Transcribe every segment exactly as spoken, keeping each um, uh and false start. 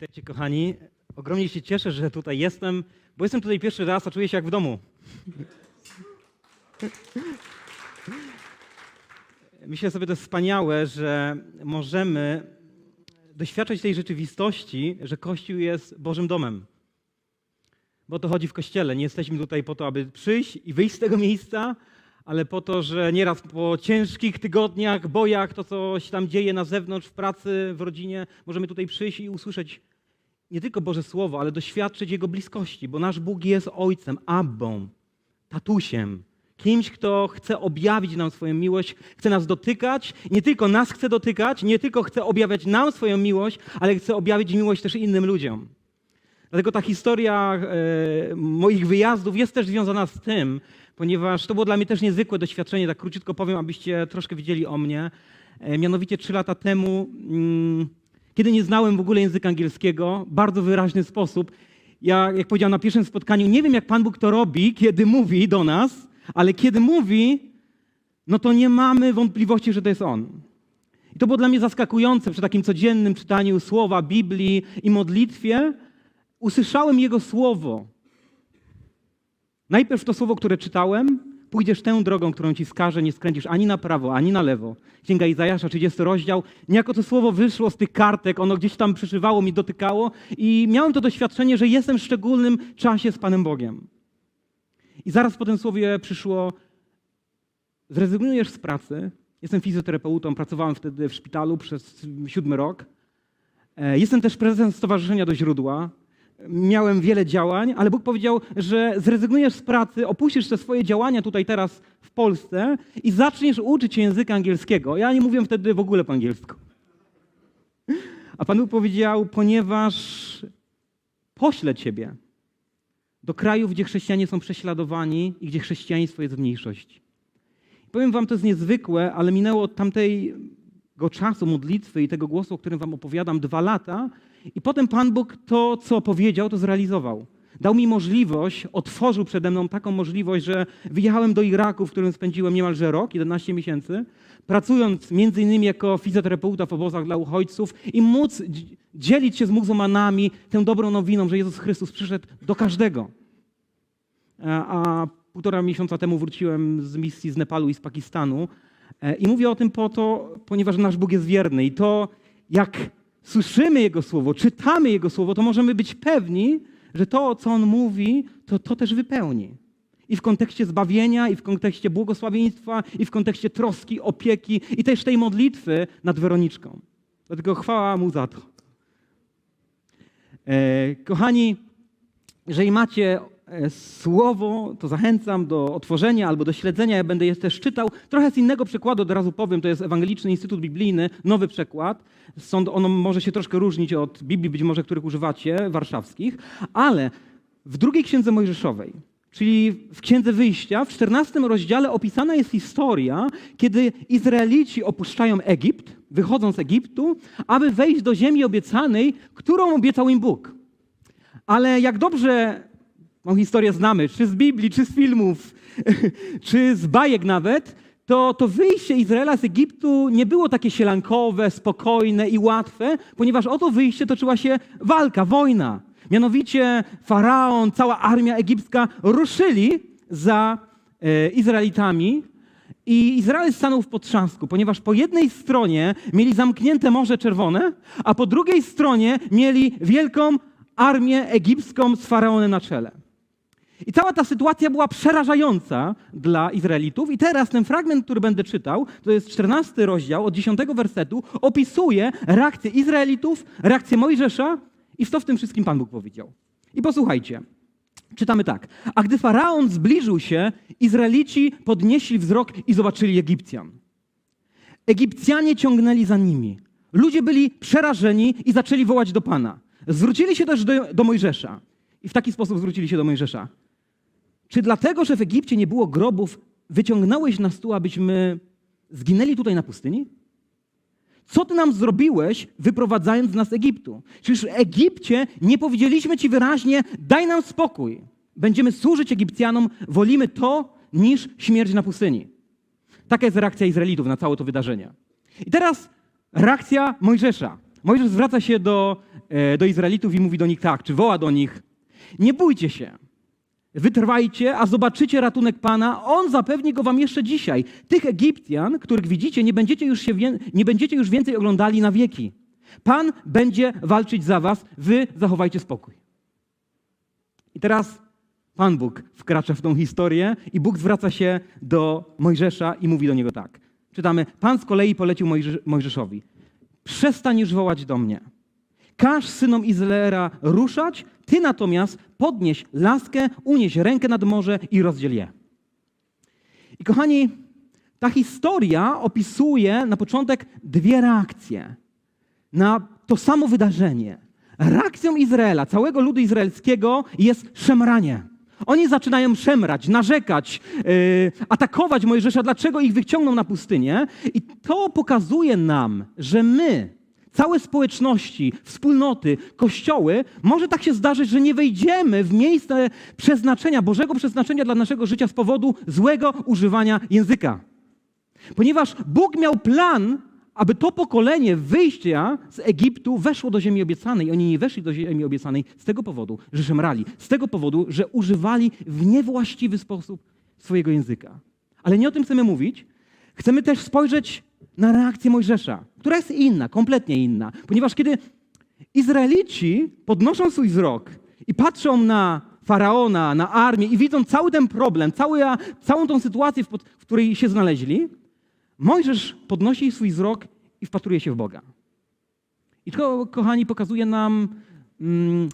Witajcie kochani. Ogromnie się cieszę, że tutaj jestem, bo jestem tutaj pierwszy raz, a czuję się jak w domu. Myślę sobie, to jest wspaniałe, że możemy doświadczać tej rzeczywistości, że Kościół jest Bożym domem. Bo o to chodzi w Kościele. Nie jesteśmy tutaj po to, aby przyjść i wyjść z tego miejsca, ale po to, że nieraz po ciężkich tygodniach, bojach, to co się tam dzieje na zewnątrz, w pracy, w rodzinie, możemy tutaj przyjść i usłyszeć nie tylko Boże Słowo, ale doświadczyć Jego bliskości, bo nasz Bóg jest Ojcem, Abbą, tatusiem, kimś, kto chce objawić nam swoją miłość, chce nas dotykać, nie tylko nas chce dotykać, nie tylko chce objawiać nam swoją miłość, ale chce objawić miłość też innym ludziom. Dlatego ta historia e, moich wyjazdów jest też związana z tym, ponieważ to było dla mnie też niezwykłe doświadczenie, tak króciutko powiem, abyście troszkę wiedzieli o mnie. E, mianowicie trzy lata temu, mm, kiedy nie znałem w ogóle języka angielskiego, bardzo wyraźny sposób. Ja, jak powiedziałem na pierwszym spotkaniu, nie wiem jak Pan Bóg to robi, kiedy mówi do nas, ale kiedy mówi, no to nie mamy wątpliwości, że to jest On. I to było dla mnie zaskakujące przy takim codziennym czytaniu słowa, Biblii i modlitwie. Usłyszałem Jego słowo. Najpierw to słowo, które czytałem. Pójdziesz tę drogą, którą ci wskażę, nie skręcisz ani na prawo, ani na lewo. Księga Izajasza, trzydziesty rozdział. Niejako to słowo wyszło z tych kartek, ono gdzieś tam przyszywało, mi dotykało i miałem to doświadczenie, że jestem w szczególnym czasie z Panem Bogiem. I zaraz po tym słowie przyszło, zrezygnujesz z pracy. Jestem fizjoterapeutą, pracowałem wtedy w szpitalu przez siódmy rok. Jestem też prezesem Stowarzyszenia do Źródła. Miałem wiele działań, ale Bóg powiedział, że zrezygnujesz z pracy, opuścisz te swoje działania tutaj teraz w Polsce i zaczniesz uczyć się języka angielskiego. Ja nie mówiłem wtedy w ogóle po angielsku. A Pan Bóg powiedział, ponieważ poślę ciebie do krajów, gdzie chrześcijanie są prześladowani i gdzie chrześcijaństwo jest w mniejszości. Powiem wam, to jest niezwykłe, ale minęło od tamtego czasu modlitwy i tego głosu, o którym wam opowiadam, dwa lata. I potem Pan Bóg to, co powiedział, to zrealizował. Dał mi możliwość, otworzył przede mną taką możliwość, że wyjechałem do Iraku, w którym spędziłem niemalże rok, jedenaście miesięcy, pracując między innymi jako fizjoterapeuta w obozach dla uchodźców i móc dzielić się z muzułmanami tę dobrą nowiną, że Jezus Chrystus przyszedł do każdego. A półtora miesiąca temu wróciłem z misji z Nepalu i z Pakistanu i mówię o tym po to, ponieważ nasz Bóg jest wierny i to, jak słyszymy Jego Słowo, czytamy Jego Słowo, to możemy być pewni, że to, co On mówi, to to też wypełni. I w kontekście zbawienia, i w kontekście błogosławieństwa, i w kontekście troski, opieki, i też tej modlitwy nad Weroniczką. Dlatego chwała Mu za to. E, kochani, jeżeli macie Słowo, to zachęcam do otworzenia albo do śledzenia. Ja będę je też czytał. Trochę z innego przekładu od razu powiem. To jest Ewangeliczny Instytut Biblijny, nowy przekład. Stąd ono może się troszkę różnić od Biblii, być może, których używacie, warszawskich. Ale w drugiej Księdze Mojżeszowej, czyli w Księdze Wyjścia, w czternastym rozdziale opisana jest historia, kiedy Izraelici opuszczają Egipt, wychodzą z Egiptu, aby wejść do Ziemi Obiecanej, którą obiecał im Bóg. Ale jak dobrze tą historię znamy, czy z Biblii, czy z filmów, czy z bajek nawet, to to wyjście Izraela z Egiptu nie było takie sielankowe, spokojne i łatwe, ponieważ o to wyjście toczyła się walka, wojna. Mianowicie Faraon, cała armia egipska ruszyli za e, Izraelitami i Izrael stanął w potrzasku, ponieważ po jednej stronie mieli zamknięte Morze Czerwone, a po drugiej stronie mieli wielką armię egipską z Faraonem na czele. I cała ta sytuacja była przerażająca dla Izraelitów. I teraz ten fragment, który będę czytał, to jest czternasty rozdział od dziesiątego wersetu, opisuje reakcję Izraelitów, reakcję Mojżesza i co w tym wszystkim Pan Bóg powiedział. I posłuchajcie, czytamy tak. A gdy Faraon zbliżył się, Izraelici podnieśli wzrok i zobaczyli Egipcjan. Egipcjanie ciągnęli za nimi. Ludzie byli przerażeni i zaczęli wołać do Pana. Zwrócili się też do, do Mojżesza. I w taki sposób zwrócili się do Mojżesza. Czy dlatego, że w Egipcie nie było grobów, wyciągnąłeś nas tu, abyśmy zginęli tutaj na pustyni? Co ty nam zrobiłeś, wyprowadzając nas z Egiptu? Czyż w Egipcie nie powiedzieliśmy ci wyraźnie, daj nam spokój. Będziemy służyć Egipcjanom, wolimy to, niż śmierć na pustyni. Taka jest reakcja Izraelitów na całe to wydarzenie. I teraz reakcja Mojżesza. Mojżesz zwraca się do, do Izraelitów i mówi do nich tak, czy woła do nich: nie bójcie się, wytrwajcie, a zobaczycie ratunek Pana, On zapewni go wam jeszcze dzisiaj. Tych Egipcjan, których widzicie, nie będziecie już, się, nie będziecie już więcej oglądali na wieki. Pan będzie walczyć za was, wy zachowajcie spokój. I teraz Pan Bóg wkracza w tą historię i Bóg zwraca się do Mojżesza i mówi do niego tak. Czytamy, Pan z kolei polecił Mojżesz, Mojżeszowi. Przestań już wołać do mnie. Każ synom Izraela ruszać, ty natomiast podnieś laskę, unieś rękę nad morze i rozdziel je. I kochani, ta historia opisuje na początek dwie reakcje na to samo wydarzenie. Reakcją Izraela, całego ludu izraelskiego jest szemranie. Oni zaczynają szemrać, narzekać, yy, atakować Mojżesza, dlaczego ich wyciągnął na pustynię. I to pokazuje nam, że my, całe społeczności, wspólnoty, kościoły, może tak się zdarzyć, że nie wejdziemy w miejsce przeznaczenia, Bożego przeznaczenia dla naszego życia z powodu złego używania języka. Ponieważ Bóg miał plan, aby to pokolenie wyjścia z Egiptu weszło do Ziemi Obiecanej. I oni nie weszli do Ziemi Obiecanej z tego powodu, że szemrali. Z tego powodu, że używali w niewłaściwy sposób swojego języka. Ale nie o tym chcemy mówić. Chcemy też spojrzeć na reakcję Mojżesza, która jest inna, kompletnie inna. Ponieważ kiedy Izraelici podnoszą swój wzrok i patrzą na Faraona, na armię i widzą cały ten problem, cały, całą tą sytuację, w której się znaleźli, Mojżesz podnosi swój wzrok i wpatruje się w Boga. I to, kochani, pokazuje nam,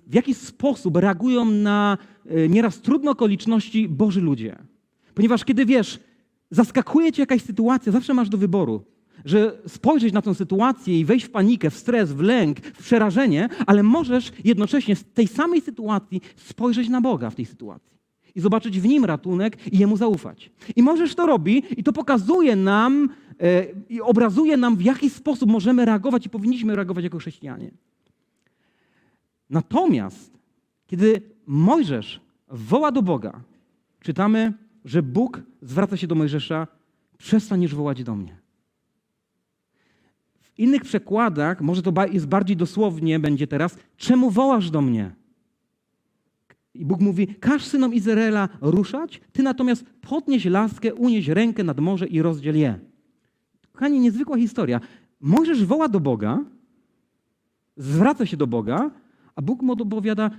w jaki sposób reagują na nieraz trudne okoliczności Boży ludzie. Ponieważ kiedy, wiesz, zaskakuje cię jakaś sytuacja, zawsze masz do wyboru, że spojrzeć na tę sytuację i wejść w panikę, w stres, w lęk, w przerażenie, ale możesz jednocześnie z tej samej sytuacji spojrzeć na Boga w tej sytuacji. I zobaczyć w Nim ratunek i Jemu zaufać. I Mojżesz to robi i to pokazuje nam e, i obrazuje nam, w jaki sposób możemy reagować i powinniśmy reagować jako chrześcijanie. Natomiast, kiedy Mojżesz woła do Boga, czytamy, że Bóg zwraca się do Mojżesza: przestań już wołać do mnie. W innych przekładach, może to jest bardziej dosłownie będzie teraz, czemu wołasz do mnie? I Bóg mówi, każ synom Izraela ruszać, ty natomiast podnieś laskę, unieś rękę nad morze i rozdziel je. Kochani, niezwykła historia. Mojżesz woła do Boga, zwraca się do Boga, a Bóg mu odpowiada,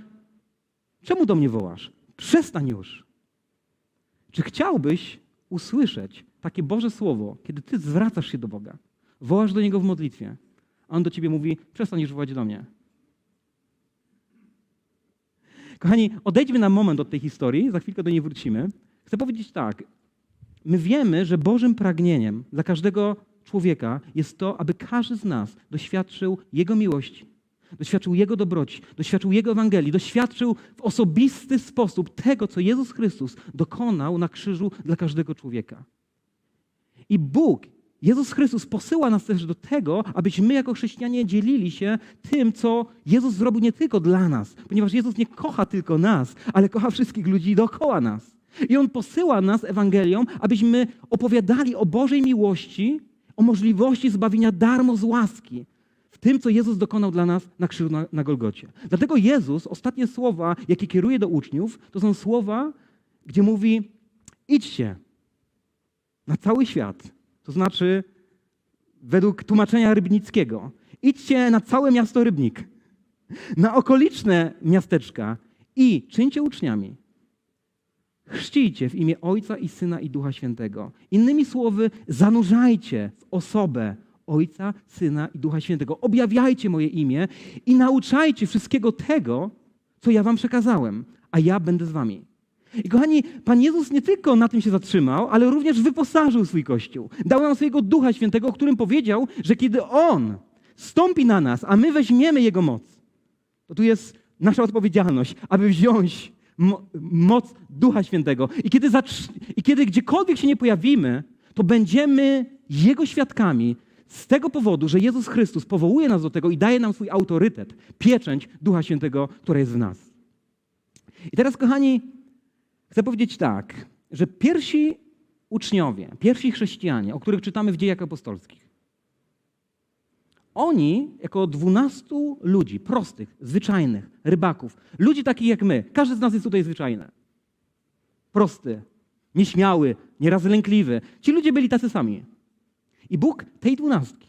czemu do mnie wołasz? Przestań już. Czy chciałbyś usłyszeć takie Boże Słowo, kiedy ty zwracasz się do Boga, wołasz do Niego w modlitwie, a On do ciebie mówi, przestań już wołać do mnie? Kochani, odejdźmy na moment od tej historii, za chwilkę do niej wrócimy. Chcę powiedzieć tak. My wiemy, że Bożym pragnieniem dla każdego człowieka jest to, aby każdy z nas doświadczył Jego miłości, doświadczył Jego dobroci, doświadczył Jego Ewangelii, doświadczył w osobisty sposób tego, co Jezus Chrystus dokonał na krzyżu dla każdego człowieka. I Bóg, Jezus Chrystus posyła nas też do tego, abyśmy my jako chrześcijanie dzielili się tym, co Jezus zrobił nie tylko dla nas, ponieważ Jezus nie kocha tylko nas, ale kocha wszystkich ludzi dookoła nas. I On posyła nas Ewangelią, abyśmy opowiadali o Bożej miłości, o możliwości zbawienia darmo z łaski w tym, co Jezus dokonał dla nas na krzyżu na, na Golgocie. Dlatego Jezus, ostatnie słowa, jakie kieruje do uczniów, to są słowa, gdzie mówi: idźcie na cały świat. To znaczy, według tłumaczenia rybnickiego, idźcie na całe miasto Rybnik, na okoliczne miasteczka i czyńcie uczniami. Chrzcijcie w imię Ojca i Syna i Ducha Świętego. Innymi słowy, zanurzajcie w osobę Ojca, Syna i Ducha Świętego. Objawiajcie moje imię i nauczajcie wszystkiego tego, co ja wam przekazałem, a ja będę z wami. I kochani, Pan Jezus nie tylko na tym się zatrzymał, ale również wyposażył swój Kościół. Dał nam swojego Ducha Świętego, o którym powiedział, że kiedy On stąpi na nas, a my weźmiemy Jego moc, to tu jest nasza odpowiedzialność, aby wziąć mo- moc Ducha Świętego. I kiedy, zatrzy- I kiedy gdziekolwiek się nie pojawimy, to będziemy Jego świadkami z tego powodu, że Jezus Chrystus powołuje nas do tego i daje nam swój autorytet, pieczęć Ducha Świętego, która jest w nas. I teraz, kochani, chcę powiedzieć tak, że pierwsi uczniowie, pierwsi chrześcijanie, o których czytamy w Dziejach Apostolskich, Oni, jako dwunastu ludzi, prostych, zwyczajnych, rybaków, ludzi takich jak my, każdy z nas jest tutaj zwyczajny, prosty, nieśmiały, nieraz lękliwy. Ci ludzie byli tacy sami. I Bóg tej dwunastki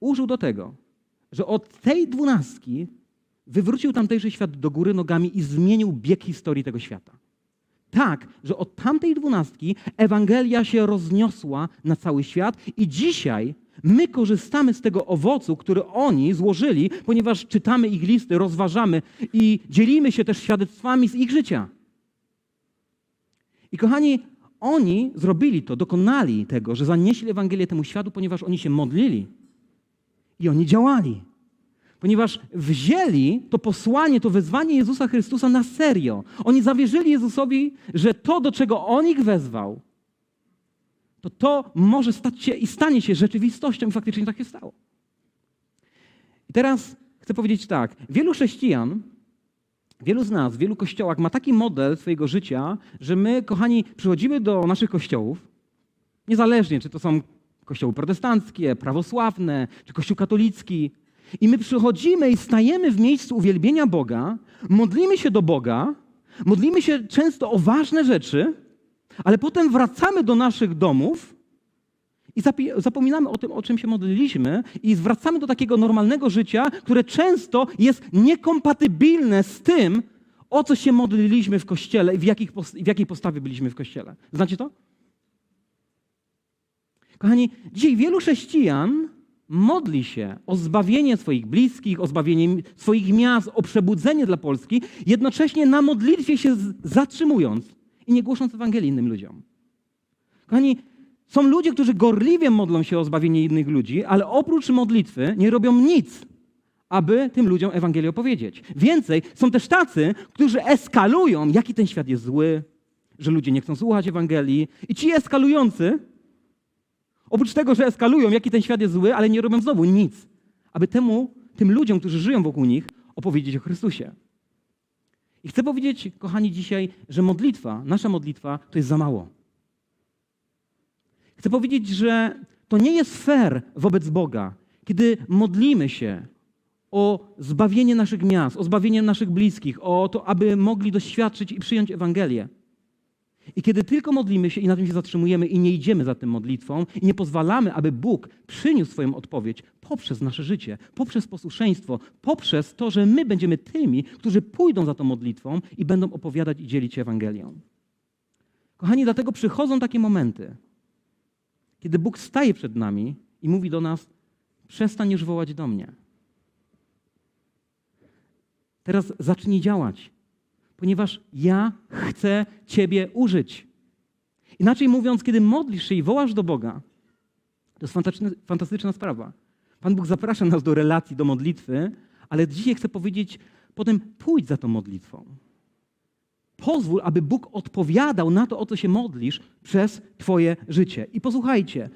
użył do tego, że od tej dwunastki wywrócił tamtejszy świat do góry nogami i zmienił bieg historii tego świata. Tak, że od tamtej dwunastki Ewangelia się rozniosła na cały świat i dzisiaj my korzystamy z tego owocu, który oni złożyli, ponieważ czytamy ich listy, rozważamy i dzielimy się też świadectwami z ich życia. I kochani, oni zrobili to, dokonali tego, że zanieśli Ewangelię temu światu, ponieważ oni się modlili i oni działali. Ponieważ wzięli to posłanie, to wezwanie Jezusa Chrystusa na serio. Oni zawierzyli Jezusowi, że to, do czego On ich wezwał, to to może stać się i stanie się rzeczywistością. I faktycznie tak się stało. I teraz chcę powiedzieć tak. Wielu chrześcijan, wielu z nas, w wielu kościołach ma taki model swojego życia, że my, kochani, przychodzimy do naszych kościołów, niezależnie czy to są kościoły protestanckie, prawosławne, czy kościół katolicki, i my przychodzimy i stajemy w miejscu uwielbienia Boga, modlimy się do Boga, modlimy się często o ważne rzeczy, ale potem wracamy do naszych domów i zapominamy o tym, o czym się modliliśmy i wracamy do takiego normalnego życia, które często jest niekompatybilne z tym, o co się modliliśmy w Kościele i w, jakich, w jakiej postawie byliśmy w Kościele. Znacie to? Kochani, dzisiaj wielu chrześcijan modli się o zbawienie swoich bliskich, o zbawienie swoich miast, o przebudzenie dla Polski, jednocześnie na modlitwie się zatrzymując i nie głosząc Ewangelii innym ludziom. Kochani, są ludzie, którzy gorliwie modlą się o zbawienie innych ludzi, ale oprócz modlitwy nie robią nic, aby tym ludziom Ewangelię opowiedzieć. Więcej, są też tacy, którzy eskalują, jaki ten świat jest zły, że ludzie nie chcą słuchać Ewangelii i ci eskalujący, oprócz tego, że eskalują, jaki ten świat jest zły, ale nie robią znowu nic, aby temu, tym ludziom, którzy żyją wokół nich, opowiedzieć o Chrystusie. I chcę powiedzieć, kochani, dzisiaj, że modlitwa, nasza modlitwa, to jest za mało. Chcę powiedzieć, że to nie jest fair wobec Boga, kiedy modlimy się o zbawienie naszych miast, o zbawienie naszych bliskich, o to, aby mogli doświadczyć i przyjąć Ewangelię. I kiedy tylko modlimy się i na tym się zatrzymujemy i nie idziemy za tym modlitwą i nie pozwalamy, aby Bóg przyniósł swoją odpowiedź poprzez nasze życie, poprzez posłuszeństwo, poprzez to, że my będziemy tymi, którzy pójdą za tą modlitwą i będą opowiadać i dzielić się Ewangelią. Kochani, dlatego przychodzą takie momenty, kiedy Bóg staje przed nami i mówi do nas: przestań już wołać do mnie. Teraz zacznij działać. Ponieważ ja chcę Ciebie użyć. Inaczej mówiąc, kiedy modlisz się i wołasz do Boga, to jest fantastyczna sprawa. Pan Bóg zaprasza nas do relacji, do modlitwy, ale dzisiaj chcę powiedzieć, potem pójdź za tą modlitwą. Pozwól, aby Bóg odpowiadał na to, o co się modlisz, przez Twoje życie. I posłuchajcie,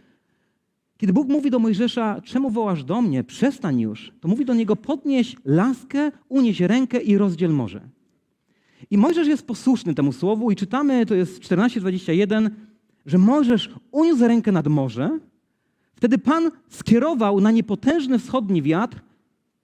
kiedy Bóg mówi do Mojżesza: czemu wołasz do mnie, przestań już, to mówi do niego: podnieś laskę, unieś rękę i rozdziel morze. I Mojżesz jest posłuszny temu słowu i czytamy, to jest czternaście dwadzieścia jeden, że Mojżesz uniósł rękę nad morze, wtedy Pan skierował na nie potężny wschodni wiatr,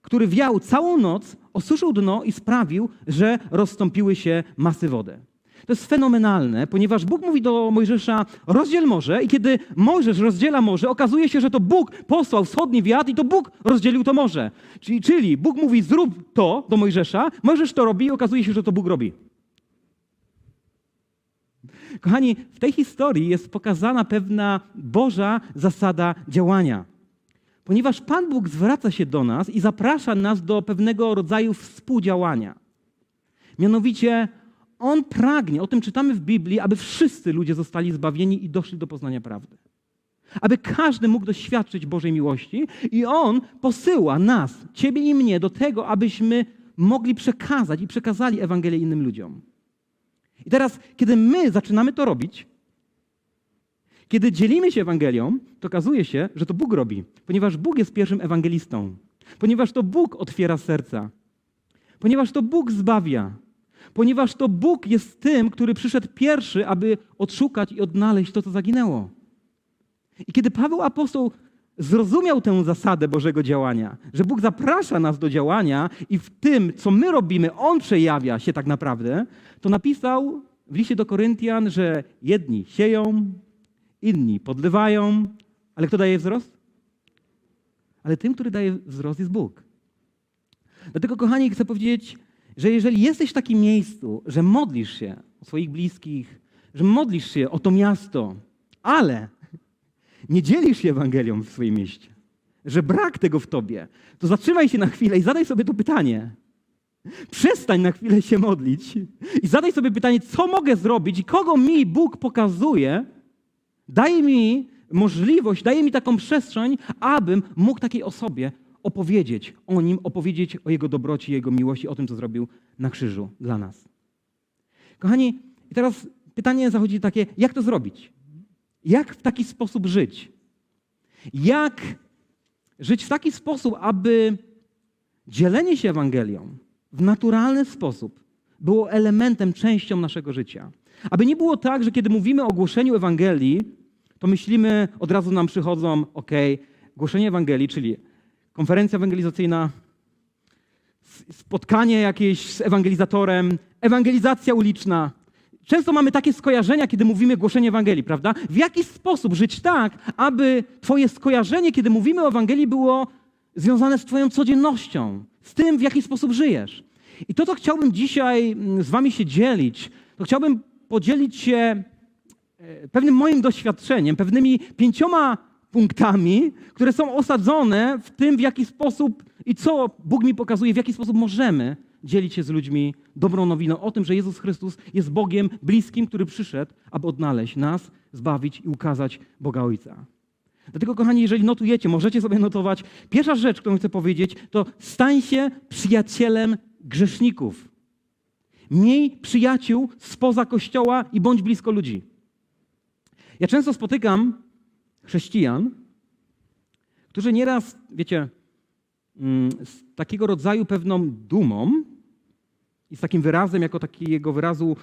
który wiał całą noc, osuszył dno i sprawił, że rozstąpiły się masy wody. To jest fenomenalne, ponieważ Bóg mówi do Mojżesza: rozdziel morze, i kiedy Mojżesz rozdziela morze, okazuje się, że to Bóg posłał wschodni wiatr i to Bóg rozdzielił to morze. Czyli, czyli Bóg mówi: zrób to do Mojżesza, Mojżesz to robi i okazuje się, że to Bóg robi. Kochani, w tej historii jest pokazana pewna Boża zasada działania. Ponieważ Pan Bóg zwraca się do nas i zaprasza nas do pewnego rodzaju współdziałania. Mianowicie On pragnie, o tym czytamy w Biblii, aby wszyscy ludzie zostali zbawieni i doszli do poznania prawdy. Aby każdy mógł doświadczyć Bożej miłości i On posyła nas, Ciebie i mnie, do tego, abyśmy mogli przekazać i przekazali Ewangelię innym ludziom. I teraz, kiedy my zaczynamy to robić, kiedy dzielimy się Ewangelią, to okazuje się, że to Bóg robi, ponieważ Bóg jest pierwszym ewangelistą, ponieważ to Bóg otwiera serca, ponieważ to Bóg zbawia, ponieważ to Bóg jest tym, który przyszedł pierwszy, aby odszukać i odnaleźć to, co zaginęło. I kiedy Paweł Apostoł zrozumiał tę zasadę Bożego działania, że Bóg zaprasza nas do działania i w tym, co my robimy, On przejawia się tak naprawdę, to napisał w liście do Koryntian, że jedni sieją, inni podlewają, ale kto daje wzrost? Ale tym, który daje wzrost, jest Bóg. Dlatego, kochani, chcę powiedzieć, że jeżeli jesteś w takim miejscu, że modlisz się o swoich bliskich, że modlisz się o to miasto, ale nie dzielisz się Ewangelią w swoim mieście, że brak tego w tobie, to zatrzymaj się na chwilę i zadaj sobie to pytanie. Przestań na chwilę się modlić i zadaj sobie pytanie, co mogę zrobić i kogo mi Bóg pokazuje, daje mi możliwość, daje mi taką przestrzeń, abym mógł takiej osobie opowiedzieć o Nim, opowiedzieć o Jego dobroci, Jego miłości, o tym, co zrobił na krzyżu dla nas. Kochani, i teraz pytanie zachodzi takie, jak to zrobić? Jak w taki sposób żyć? Jak żyć w taki sposób, aby dzielenie się Ewangelią w naturalny sposób było elementem, częścią naszego życia? Aby nie było tak, że kiedy mówimy o głoszeniu Ewangelii, to myślimy, od razu nam przychodzą, okej, okay, głoszenie Ewangelii, czyli konferencja ewangelizacyjna, spotkanie jakieś z ewangelizatorem, ewangelizacja uliczna. Często mamy takie skojarzenia, kiedy mówimy głoszenie Ewangelii, prawda? W jaki sposób żyć tak, aby twoje skojarzenie, kiedy mówimy o Ewangelii, było związane z twoją codziennością, z tym, w jaki sposób żyjesz. I to, co chciałbym dzisiaj z wami się dzielić, to chciałbym podzielić się pewnym moim doświadczeniem, pewnymi pięcioma punktami, które są osadzone w tym, w jaki sposób i co Bóg mi pokazuje, w jaki sposób możemy dzielić się z ludźmi dobrą nowiną o tym, że Jezus Chrystus jest Bogiem bliskim, który przyszedł, aby odnaleźć nas, zbawić i ukazać Boga Ojca. Dlatego, kochani, jeżeli notujecie, możecie sobie notować. Pierwsza rzecz, którą chcę powiedzieć, to stań się przyjacielem grzeszników. Miej przyjaciół spoza Kościoła i bądź blisko ludzi. Ja często spotykam chrześcijan, którzy nieraz, wiecie, z takiego rodzaju pewną dumą i z takim wyrazem, jako takiego wyrazu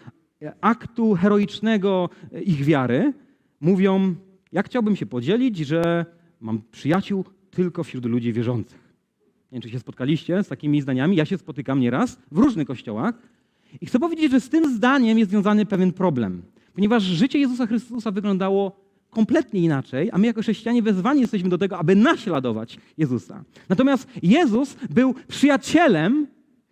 aktu heroicznego ich wiary, mówią, ja chciałbym się podzielić, że mam przyjaciół tylko wśród ludzi wierzących. Nie wiem, czy się spotkaliście z takimi zdaniami. Ja się spotykam nieraz w różnych kościołach i chcę powiedzieć, że z tym zdaniem jest związany pewien problem, ponieważ życie Jezusa Chrystusa wyglądało kompletnie inaczej, a my jako chrześcijanie wezwani jesteśmy do tego, aby naśladować Jezusa. Natomiast Jezus był przyjacielem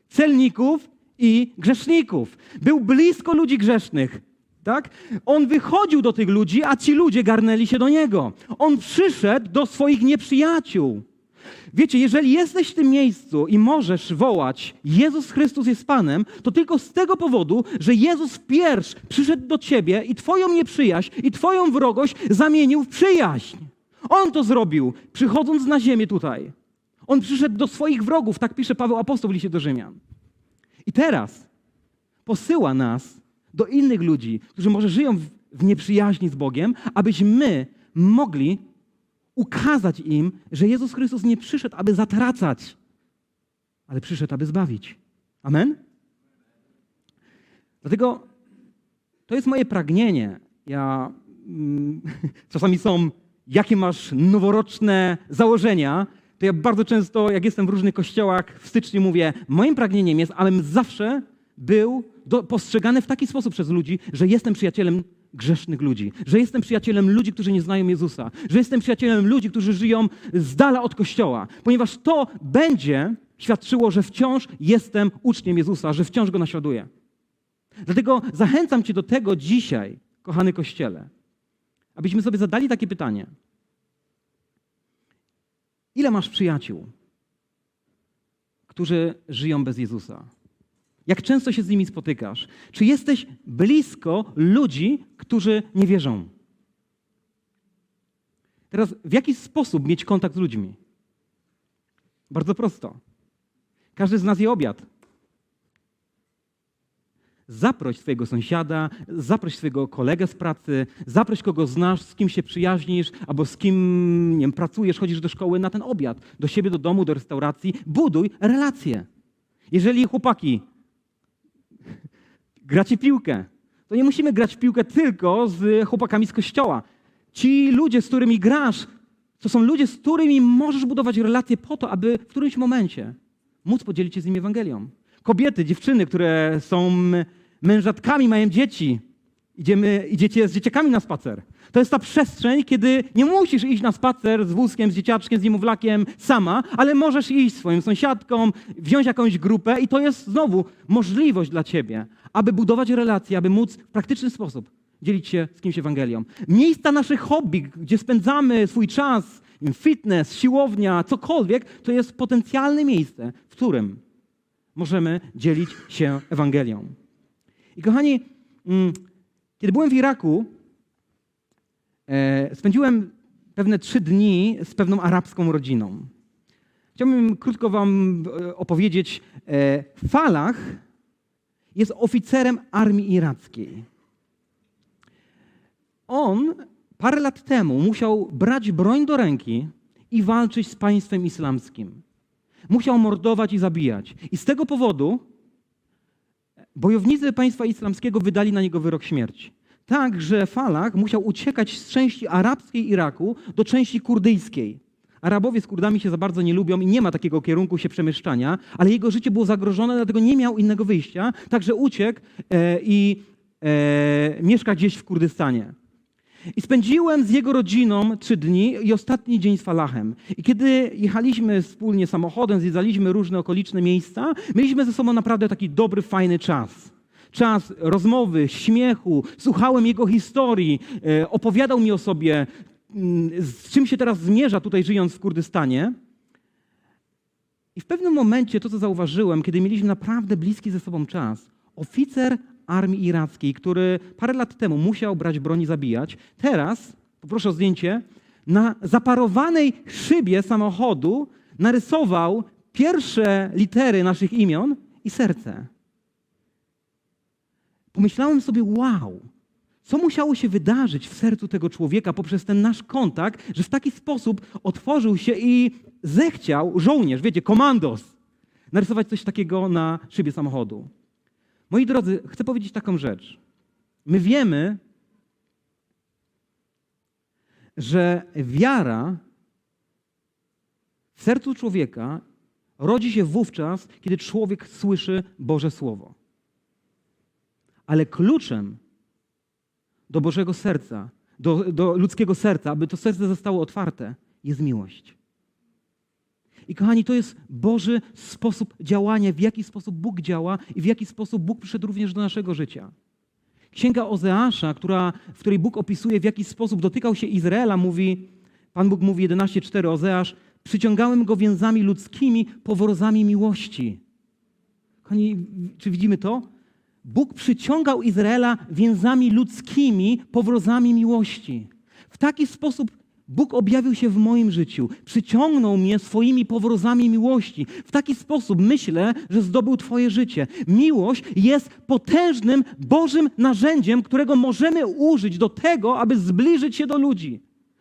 celników i grzeszników. Był blisko ludzi grzesznych. Tak? On wychodził do tych ludzi, a ci ludzie garnęli się do Niego. On przyszedł do swoich nieprzyjaciół. Wiecie, jeżeli jesteś w tym miejscu i możesz wołać Jezus Chrystus jest Panem, to tylko z tego powodu, że Jezus pierwszy przyszedł do ciebie i twoją nieprzyjaźń i twoją wrogość zamienił w przyjaźń. On to zrobił, przychodząc na ziemię tutaj. On przyszedł do swoich wrogów, tak pisze Paweł Apostoł w liście do Rzymian. I teraz posyła nas do innych ludzi, którzy może żyją w nieprzyjaźni z Bogiem, abyśmy mogli ukazać im, że Jezus Chrystus nie przyszedł, aby zatracać, ale przyszedł, aby zbawić. Amen? Dlatego to jest moje pragnienie. Ja mm, czasami są, jakie masz noworoczne założenia, to ja bardzo często, jak jestem w różnych kościołach, w styczniu mówię, moim pragnieniem jest, abym zawsze był do, postrzegany w taki sposób przez ludzi, że jestem przyjacielem grzesznych ludzi, że jestem przyjacielem ludzi, którzy nie znają Jezusa, że jestem przyjacielem ludzi, którzy żyją z dala od Kościoła, ponieważ to będzie świadczyło, że wciąż jestem uczniem Jezusa, że wciąż Go naśladuję. Dlatego zachęcam cię do tego dzisiaj, kochany Kościele, abyśmy sobie zadali takie pytanie. Ile masz przyjaciół, którzy żyją bez Jezusa? Jak często się z nimi spotykasz? Czy jesteś blisko ludzi, którzy nie wierzą? Teraz w jaki sposób mieć kontakt z ludźmi? Bardzo prosto. Każdy z nas je obiad. Zaproś swojego sąsiada, zaproś swojego kolegę z pracy, zaproś kogo znasz, z kim się przyjaźnisz, albo z kim nie wiem, pracujesz, chodzisz do szkoły na ten obiad. Do siebie, do domu, do restauracji. Buduj relacje. Jeżeli chłopaki gracie piłkę. To nie musimy grać w piłkę tylko z chłopakami z kościoła. Ci ludzie, z którymi grasz, To są ludzie, z którymi możesz budować relacje po to, aby w którymś momencie móc podzielić się z nimi Ewangelią. Kobiety, dziewczyny, które są mężatkami, mają dzieci, idziemy, idziecie z dzieciakami na spacer. To jest ta przestrzeń, kiedy nie musisz iść na spacer z wózkiem, z dzieciaczkiem, z niemowlakiem sama, ale możesz iść swoim sąsiadką, wziąć jakąś grupę i to jest znowu możliwość dla ciebie, aby budować relacje, aby móc w praktyczny sposób dzielić się z kimś Ewangelią. Miejsca naszych hobby, gdzie spędzamy swój czas, fitness, siłownia, cokolwiek, to jest potencjalne miejsce, w którym możemy dzielić się Ewangelią. I kochani, kiedy byłem w Iraku, spędziłem pewne trzy dni z pewną arabską rodziną. Chciałbym krótko wam opowiedzieć. Falah jest oficerem armii irackiej. On parę lat temu musiał brać broń do ręki i walczyć z państwem islamskim. Musiał mordować i zabijać. I z tego powodu bojownicy państwa islamskiego wydali na niego wyrok śmierci. Tak, że Falah musiał uciekać z części arabskiej Iraku do części kurdyjskiej. Arabowie z Kurdami się za bardzo nie lubią i nie ma takiego kierunku się przemieszczania, ale jego życie było zagrożone, dlatego nie miał innego wyjścia, także uciekł e, i e, mieszka gdzieś w Kurdystanie. I spędziłem z jego rodziną trzy dni i ostatni dzień z Falahem. I kiedy jechaliśmy wspólnie samochodem, zwiedzaliśmy różne okoliczne miejsca, mieliśmy ze sobą naprawdę taki dobry, fajny czas. Czas rozmowy, śmiechu, słuchałem jego historii, opowiadał mi o sobie, z czym się teraz zmierza tutaj żyjąc w Kurdystanie. I w pewnym momencie to, co zauważyłem, kiedy mieliśmy naprawdę bliski ze sobą czas, oficer armii irackiej, który parę lat temu musiał brać broń i zabijać, teraz, poproszę o zdjęcie, na zaparowanej szybie samochodu narysował pierwsze litery naszych imion i serce. Pomyślałem sobie, wow, co musiało się wydarzyć w sercu tego człowieka poprzez ten nasz kontakt, że w taki sposób otworzył się i zechciał żołnierz, wiecie, komandos, narysować coś takiego na szybie samochodu. Moi drodzy, chcę powiedzieć taką rzecz. My wiemy, że wiara w sercu człowieka rodzi się wówczas, kiedy człowiek słyszy Boże Słowo. Ale kluczem do Bożego serca, do, do ludzkiego serca, aby to serce zostało otwarte, jest miłość. I kochani, to jest Boży sposób działania, w jaki sposób Bóg działa i w jaki sposób Bóg przyszedł również do naszego życia. Księga Ozeasza, która, w której Bóg opisuje, w jaki sposób dotykał się Izraela, mówi, Pan Bóg mówi jedenaście cztery Ozeasz, przyciągałem go więzami ludzkimi, powrozami miłości. Kochani, czy widzimy to? Bóg przyciągał Izraela więzami ludzkimi, powrozami miłości. W taki sposób Bóg objawił się w moim życiu, przyciągnął mnie swoimi powrozami miłości. W taki sposób myślę, że zdobył twoje życie. Miłość jest potężnym Bożym narzędziem, którego możemy użyć do tego, aby zbliżyć się do ludzi.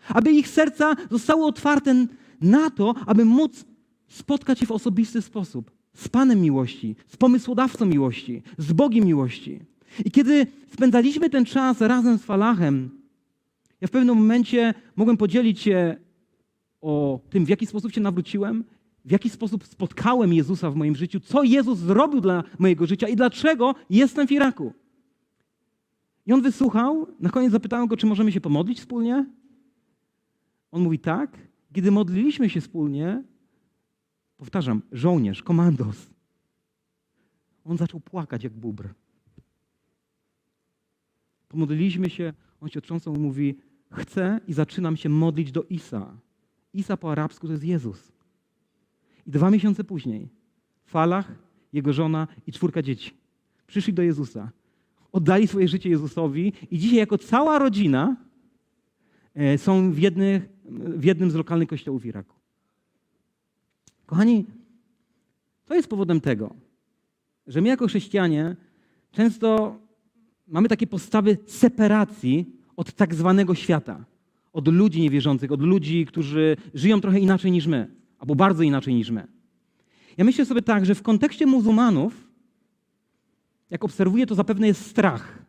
Aby ich serca zostały otwarte na to, aby móc spotkać się w osobisty sposób z Panem miłości, z pomysłodawcą miłości, z Bogiem miłości. I kiedy spędzaliśmy ten czas razem z Falahem, ja w pewnym momencie mogłem podzielić się o tym, w jaki sposób się nawróciłem, w jaki sposób spotkałem Jezusa w moim życiu, co Jezus zrobił dla mojego życia i dlaczego jestem w Iraku. I on wysłuchał, na koniec zapytałem go, czy możemy się pomodlić wspólnie. On mówi tak. Kiedy modliliśmy się wspólnie, powtarzam, żołnierz, komandos, on zaczął płakać jak bóbr. Pomodliliśmy się, on się otrząsnął i mówi, chcę i zaczynam się modlić do Isa. Isa po arabsku to jest Jezus. I dwa miesiące później Falah, jego żona i czwórka dzieci przyszli do Jezusa. Oddali swoje życie Jezusowi i dzisiaj jako cała rodzina są w, jednych, w jednym z lokalnych kościołów w Iraku. Kochani, to jest powodem tego, że my jako chrześcijanie często mamy takie postawy separacji od tak zwanego świata, od ludzi niewierzących, od ludzi, którzy żyją trochę inaczej niż my, albo bardzo inaczej niż my. Ja myślę sobie tak, że w kontekście muzułmanów, jak obserwuję, to zapewne jest strach.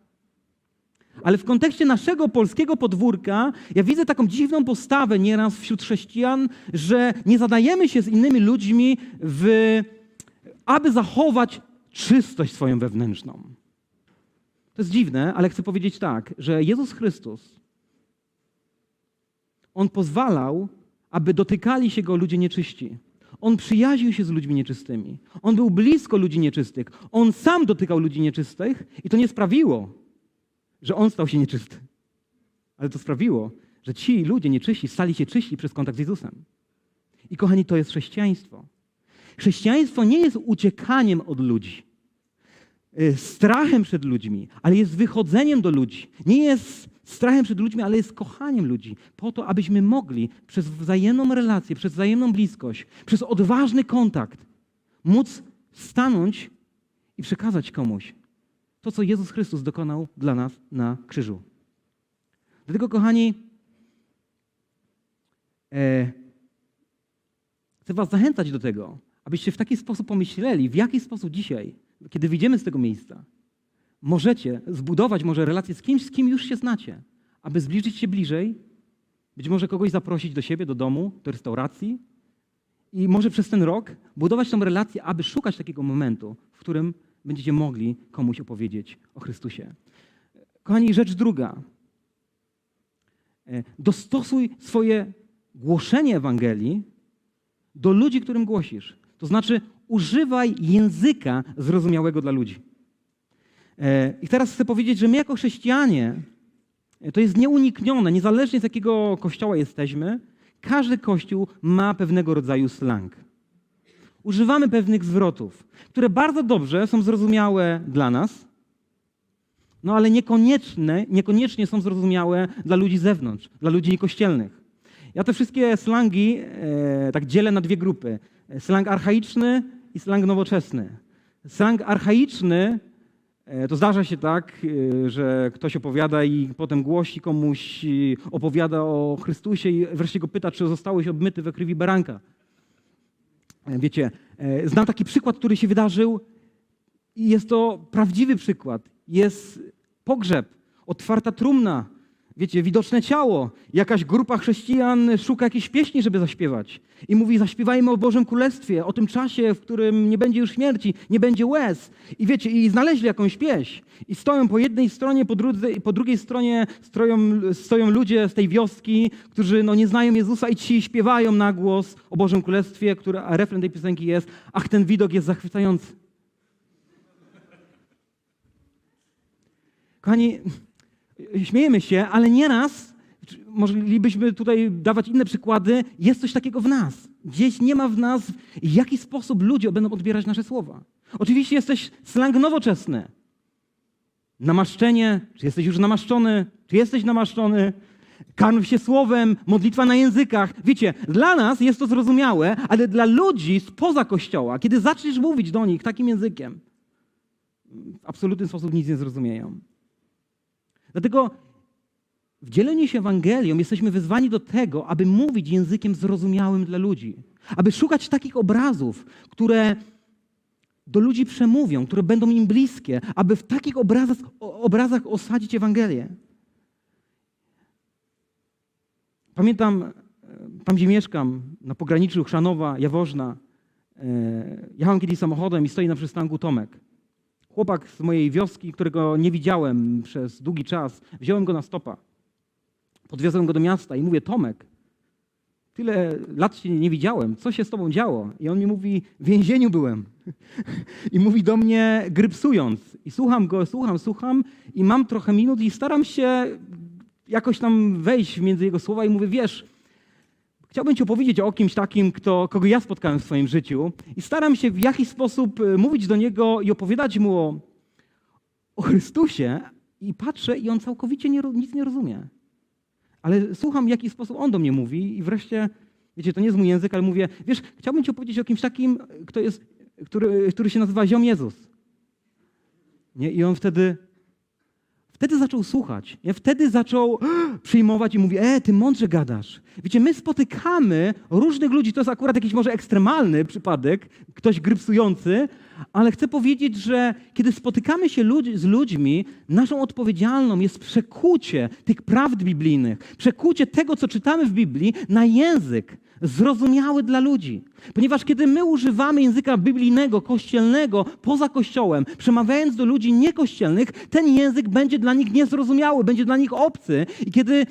Ale w kontekście naszego polskiego podwórka ja widzę taką dziwną postawę nieraz wśród chrześcijan, że nie zadajemy się z innymi ludźmi, w, aby zachować czystość swoją wewnętrzną. To jest dziwne, ale chcę powiedzieć tak, że Jezus Chrystus, On pozwalał, aby dotykali się Go ludzie nieczyści. On przyjaźnił się z ludźmi nieczystymi. On był blisko ludzi nieczystych. On sam dotykał ludzi nieczystych i to nie sprawiło, że On stał się nieczysty. Ale to sprawiło, że ci ludzie nieczyści stali się czyści przez kontakt z Jezusem. I kochani, to jest chrześcijaństwo. Chrześcijaństwo nie jest uciekaniem od ludzi, strachem przed ludźmi, ale jest wychodzeniem do ludzi. Nie jest strachem przed ludźmi, ale jest kochaniem ludzi. Po to, abyśmy mogli przez wzajemną relację, przez wzajemną bliskość, przez odważny kontakt móc stanąć i przekazać komuś to, co Jezus Chrystus dokonał dla nas na krzyżu. Dlatego, kochani, e, chcę was zachęcać do tego, abyście w taki sposób pomyśleli, w jaki sposób dzisiaj, kiedy wyjdziemy z tego miejsca, możecie zbudować może relację z kimś, z kim już się znacie, aby zbliżyć się bliżej, być może kogoś zaprosić do siebie, do domu, do restauracji i może przez ten rok budować tą relację, aby szukać takiego momentu, w którym będziecie mogli komuś opowiedzieć o Chrystusie. Kochani, rzecz druga. Dostosuj swoje głoszenie Ewangelii do ludzi, którym głosisz. To znaczy używaj języka zrozumiałego dla ludzi. I teraz chcę powiedzieć, że my jako chrześcijanie, to jest nieuniknione, niezależnie z jakiego kościoła jesteśmy, każdy kościół ma pewnego rodzaju slang. Używamy pewnych zwrotów, które bardzo dobrze są zrozumiałe dla nas, no ale niekonieczne, niekoniecznie są zrozumiałe dla ludzi z zewnątrz, dla ludzi niekościelnych. Ja te wszystkie slangi e, tak dzielę na dwie grupy. Slang archaiczny i slang nowoczesny. Slang archaiczny to zdarza się tak, że ktoś opowiada i potem głosi komuś, opowiada o Chrystusie i wreszcie go pyta, czy zostałeś obmyty we krwi baranka. Wiecie, znam taki przykład, który się wydarzył i jest to prawdziwy przykład. Jest pogrzeb, otwarta trumna, wiecie, widoczne ciało. Jakaś grupa chrześcijan szuka jakiejś pieśni, żeby zaśpiewać. I mówi, zaśpiewajmy o Bożym Królestwie, o tym czasie, w którym nie będzie już śmierci, nie będzie łez. I wiecie, i znaleźli jakąś pieśń. I stoją po jednej stronie, po, dru- po drugiej stronie stoją, stoją ludzie z tej wioski, którzy no, nie znają Jezusa i ci śpiewają na głos o Bożym Królestwie, które, a refren tej piosenki jest, ach, ten widok jest zachwycający. Kochani, śmiejemy się, ale nieraz, moglibyśmy tutaj dawać inne przykłady, jest coś takiego w nas. Gdzieś nie ma w nas, w jaki sposób ludzie będą odbierać nasze słowa. Oczywiście jest też slang nowoczesny. Namaszczenie, czy jesteś już namaszczony, czy jesteś namaszczony, karm się słowem, modlitwa na językach. Wiecie, dla nas jest to zrozumiałe, ale dla ludzi spoza Kościoła, kiedy zaczniesz mówić do nich takim językiem, w absolutny sposób nic nie zrozumieją. Dlatego w dzieleniu się Ewangelią jesteśmy wezwani do tego, aby mówić językiem zrozumiałym dla ludzi. Aby szukać takich obrazów, które do ludzi przemówią, które będą im bliskie, aby w takich obrazach, obrazach osadzić Ewangelię. Pamiętam, tam gdzie mieszkam, na pograniczu Chrzanowa, Jaworzna, jechałem kiedyś samochodem i stoi na przystanku Tomek. Chłopak z mojej wioski, którego nie widziałem przez długi czas, wziąłem go na stopa. Podwiozłem go do miasta i mówię, Tomek, tyle lat się nie widziałem, co się z tobą działo? I on mi mówi, w więzieniu byłem. I mówi do mnie, grypsując. I słucham go, słucham, słucham i mam trochę minut i staram się jakoś tam wejść między jego słowa i mówię, wiesz, chciałbym ci opowiedzieć o kimś takim, kto, kogo ja spotkałem w swoim życiu i staram się w jakiś sposób mówić do niego i opowiadać mu o, o Chrystusie i patrzę i on całkowicie nie, nic nie rozumie. Ale słucham, w jaki sposób on do mnie mówi i wreszcie, wiecie, to nie jest mój język, ale mówię, wiesz, chciałbym ci opowiedzieć o kimś takim, kto jest, który, który się nazywa Ziom Jezus. Nie? I on wtedy, Wtedy zaczął słuchać. Ja wtedy zaczął przyjmować i mówi, e, ty mądrze gadasz. Wiecie, my spotykamy różnych ludzi. To jest akurat jakiś może ekstremalny przypadek, ktoś grypsujący, ale chcę powiedzieć, że kiedy spotykamy się ludzi, z ludźmi, naszą odpowiedzialną jest przekucie tych prawd biblijnych, przekucie tego, co czytamy w Biblii, na język zrozumiały dla ludzi. Ponieważ kiedy my używamy języka biblijnego, kościelnego, poza Kościołem, przemawiając do ludzi niekościelnych, ten język będzie dla nich niezrozumiały, będzie dla nich obcy. I kiedy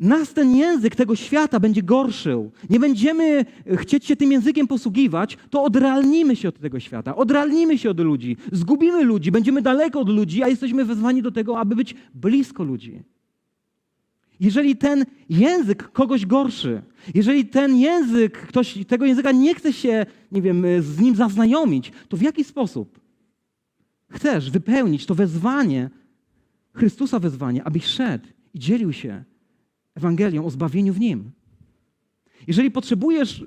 nas ten język tego świata będzie gorszył, nie będziemy chcieć się tym językiem posługiwać, to odrealnimy się od tego świata, odrealnimy się od ludzi, zgubimy ludzi, będziemy daleko od ludzi, a jesteśmy wezwani do tego, aby być blisko ludzi. Jeżeli ten język kogoś gorszy, jeżeli ten język, ktoś tego języka nie chce się, nie wiem, z nim zaznajomić, to w jaki sposób chcesz wypełnić to wezwanie, Chrystusa wezwanie, abyś szedł i dzielił się Ewangelią o zbawieniu w Nim? Jeżeli potrzebujesz